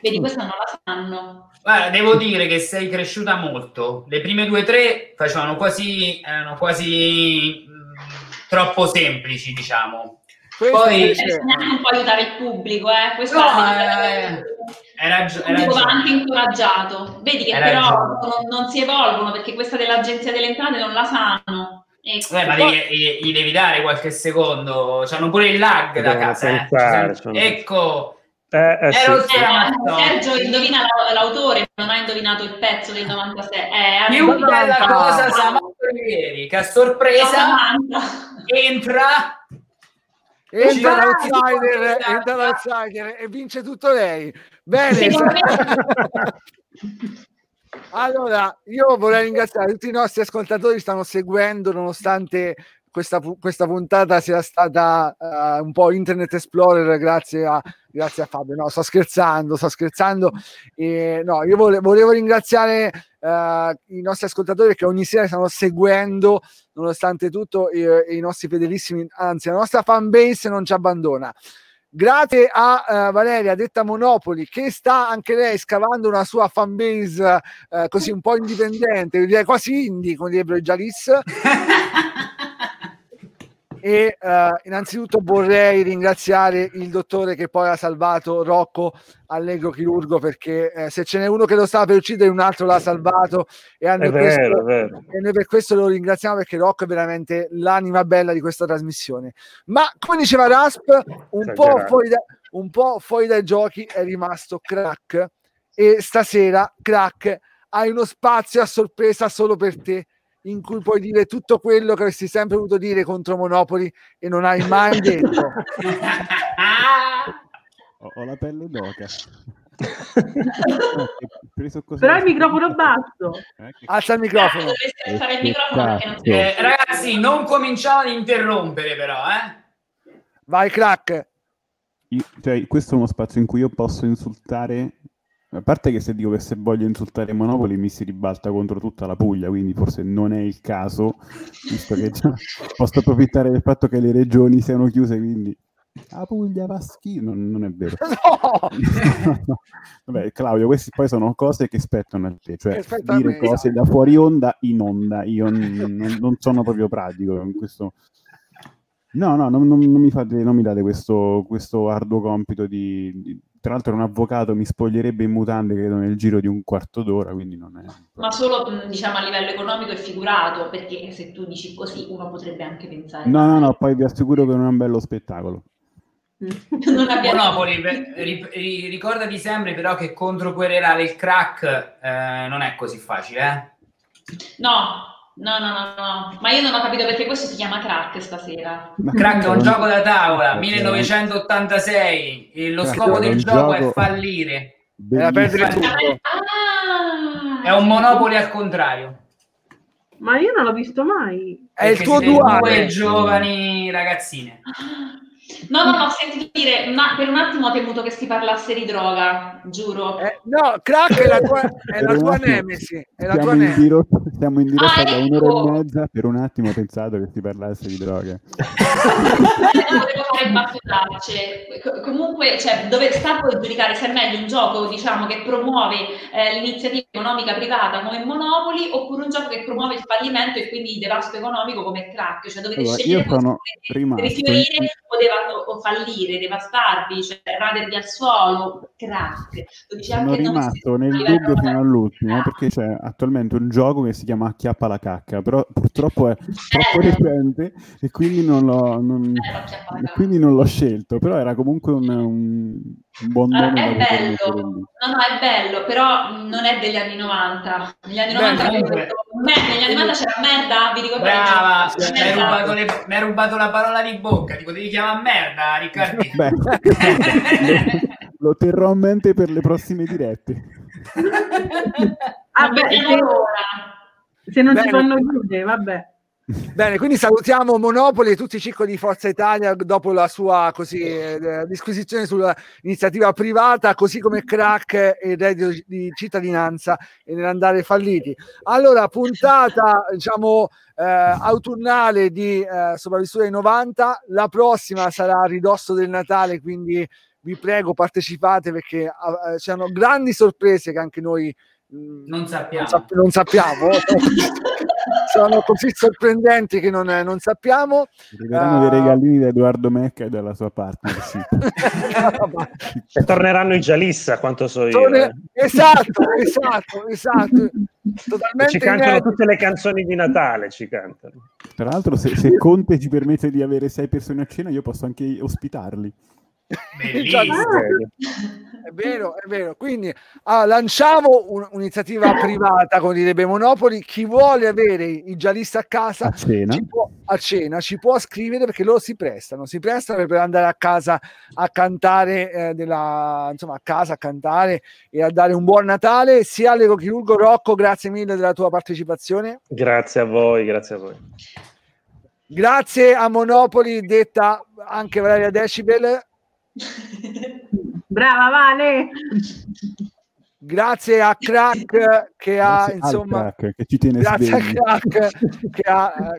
Vedi, questo non la sanno. Guarda, devo dire che sei cresciuta molto. Le prime 2 o 3 facevano quasi, erano quasi troppo semplici, diciamo. Questo poi non può aiutare il pubblico, eh? Questo no, era anche incoraggiato. Vedi che però non si evolvono, perché questa dell'Agenzia delle Entrate non la sanno. Ma gli devi dare qualche secondo, c'hanno pure il lag da casa. Pensare, ecco. Sergio indovina l'autore, non ha indovinato il pezzo del 96. Più bella cosa Sabato ieri, che a sorpresa entra l'outsider e vince tutto lei. Bene. Allora, io vorrei ringraziare tutti i nostri ascoltatori che stanno seguendo nonostante questa puntata sia stata un po' Internet Explorer, grazie a Fabio. No, sto scherzando. No, io volevo ringraziare i nostri ascoltatori che ogni sera stanno seguendo nonostante tutto, e i nostri fedelissimi, anzi la nostra fan base non ci abbandona. Grazie a Valeria, detta Monopoly, che sta anche lei scavando una sua fan base così un po' indipendente, direi quasi indie, come direbbero Jalis. E innanzitutto vorrei ringraziare il dottore che poi ha salvato Rocco all'ego chirurgo, perché se ce n'è uno che lo stava per uccidere, un altro l'ha salvato, e noi per questo lo ringraziamo, perché Rocco è veramente l'anima bella di questa trasmissione. Ma come diceva Rasp, un po' fuori dai giochi è rimasto Crack, e stasera Crack hai uno spazio a sorpresa solo per te, in cui puoi dire tutto quello che avresti sempre voluto dire contro Monopoly e non hai mai detto. Ho la pelle d'oca. Però il microfono basso. Alza il microfono. Ragazzi, non cominciamo ad interrompere, però. Vai, Crack. Cioè, questo è uno spazio in cui io posso insultare. A parte che se dico che se voglio insultare Monopoly mi si ribalta contro tutta la Puglia, quindi forse non è il caso, visto che già posso approfittare del fatto che le regioni siano chiuse, quindi la Puglia va schifo, non è vero. No! Vabbè, Claudio, queste poi sono cose che spettano a te, cioè dire cose da fuori onda in onda, io non sono proprio pratico in questo. No, non mi date questo arduo compito di... Tra l'altro un avvocato mi spoglierebbe in mutande, credo, nel giro di un quarto d'ora, quindi non è... Ma solo, diciamo, a livello economico e figurato, perché se tu dici così uno potrebbe anche pensare... No, poi vi assicuro che non è un bello spettacolo. Non abbiamo... Monopoli, ricordati sempre però che controquerelare il Crack non è così facile, eh? No, ma io non ho capito perché questo si chiama Crack stasera. Ma Crack è un gioco da tavola, 1986, e lo scopo del gioco è fallire. Era perdere tutto. È un Monopoly al contrario. Ma io non l'ho visto mai. È il tuo due giovani ragazzine. No, senti dire, ma per un attimo ho temuto che si parlasse di droga, giuro. No, Crack è la tua nemesi. Siamo in diretta da un'ora e mezza, per un attimo ho pensato che si parlasse di droga. Volevo fare battutacce. Comunque, cioè, dove sta poi giudicare se è meglio un gioco, diciamo, che promuove l'iniziativa economica privata come Monopoly, oppure un gioco che promuove il fallimento e quindi il devasto economico come Crack. Cioè dovete scegliere o fallire, devastarvi, cioè radervi al suolo. Crack. Sono rimasto nel dubbio fino all'ultimo, perché c'è attualmente un gioco che si chiama Acchiappa la cacca, però purtroppo è troppo recente e quindi non l'ho scelto, però era comunque un buon nome. È bello, però non è degli anni 90. Negli anni 90 c'era merda, vi ricordate? Brava, mi hai rubato la parola di bocca, ti potevi chiamare merda, Riccardino. Lo terrò a mente per le prossime dirette. Vabbè, se non ci fanno chiudere, vabbè. Bene, quindi salutiamo Monopoly e tutti i circoli di Forza Italia dopo la sua così, disquisizione sull'iniziativa privata, così come crack e reddito di cittadinanza e nell'andare falliti. Allora, puntata diciamo autunnale di Sopravvissuti ai 90, la prossima sarà a ridosso del Natale, quindi vi prego partecipate perché c'erano grandi sorprese che anche noi non sappiamo. Sono così sorprendenti che non sappiamo. Arriveranno dei regalini da Edoardo Mecca e dalla sua partner, sì. E torneranno in Gialissa, quanto so io. Esatto. Totalmente ci cantano tutte le canzoni di Natale, ci cantano. Tra l'altro, se Conte ci permette di avere 6 persone a cena, io posso anche ospitarli. È vero. Quindi lanciamo un'iniziativa privata, come direbbe Monopoli. Chi vuole avere i giallisti a casa a cena ci può scrivere, perché loro si prestano per andare a casa a cantare, e a dare un buon Natale sia Lego Chirurgo. Rocco, grazie mille della tua partecipazione. Grazie a voi. Grazie a Monopoli, detta anche Valeria Decibel. Brava Vale, grazie a Crack che ha insomma Crack, che ci tiene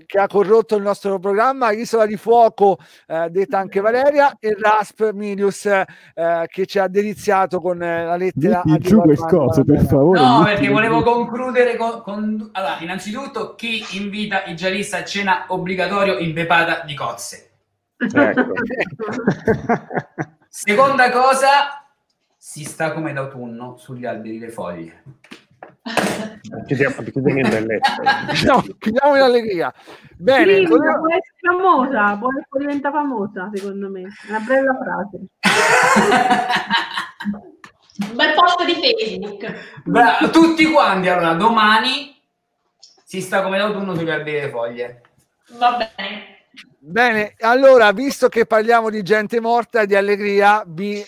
che ha corrotto il nostro programma. Isola di Fuoco, detta anche Valeria, e Rasp Milius che ci ha deliziato con la lettera. Dici giù quel coso, per favore. No, perché volevo concludere con... Allora, innanzitutto, chi invita il giallista a cena obbligatorio impepata di cozze. Ecco. Seconda cosa, si sta come d'autunno sugli alberi le foglie. Chiudiamo in bellezza. No, chiudiamo in allegria. Bene, sì, può essere famosa, può diventare famosa, secondo me. Una bella frase. Un bel posto di Facebook. Bravo, tutti quanti, allora, domani si sta come d'autunno sugli alberi le foglie. Va bene. Bene, allora, visto che parliamo di gente morta e di allegria, vi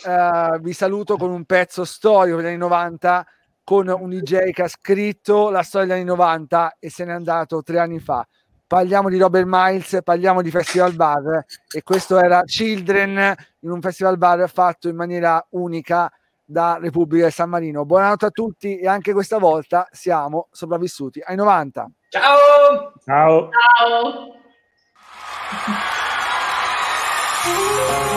saluto con un pezzo storico degli anni 90, con un DJ che ha scritto la storia degli anni 90 e se n'è andato 3 anni fa. Parliamo di Robert Miles, parliamo di Festival Bar, e questo era Children, in un Festival Bar fatto in maniera unica da Repubblica di San Marino. Buonanotte a tutti e anche questa volta siamo sopravvissuti ai 90. Ciao! Ciao! Ciao. Thank you.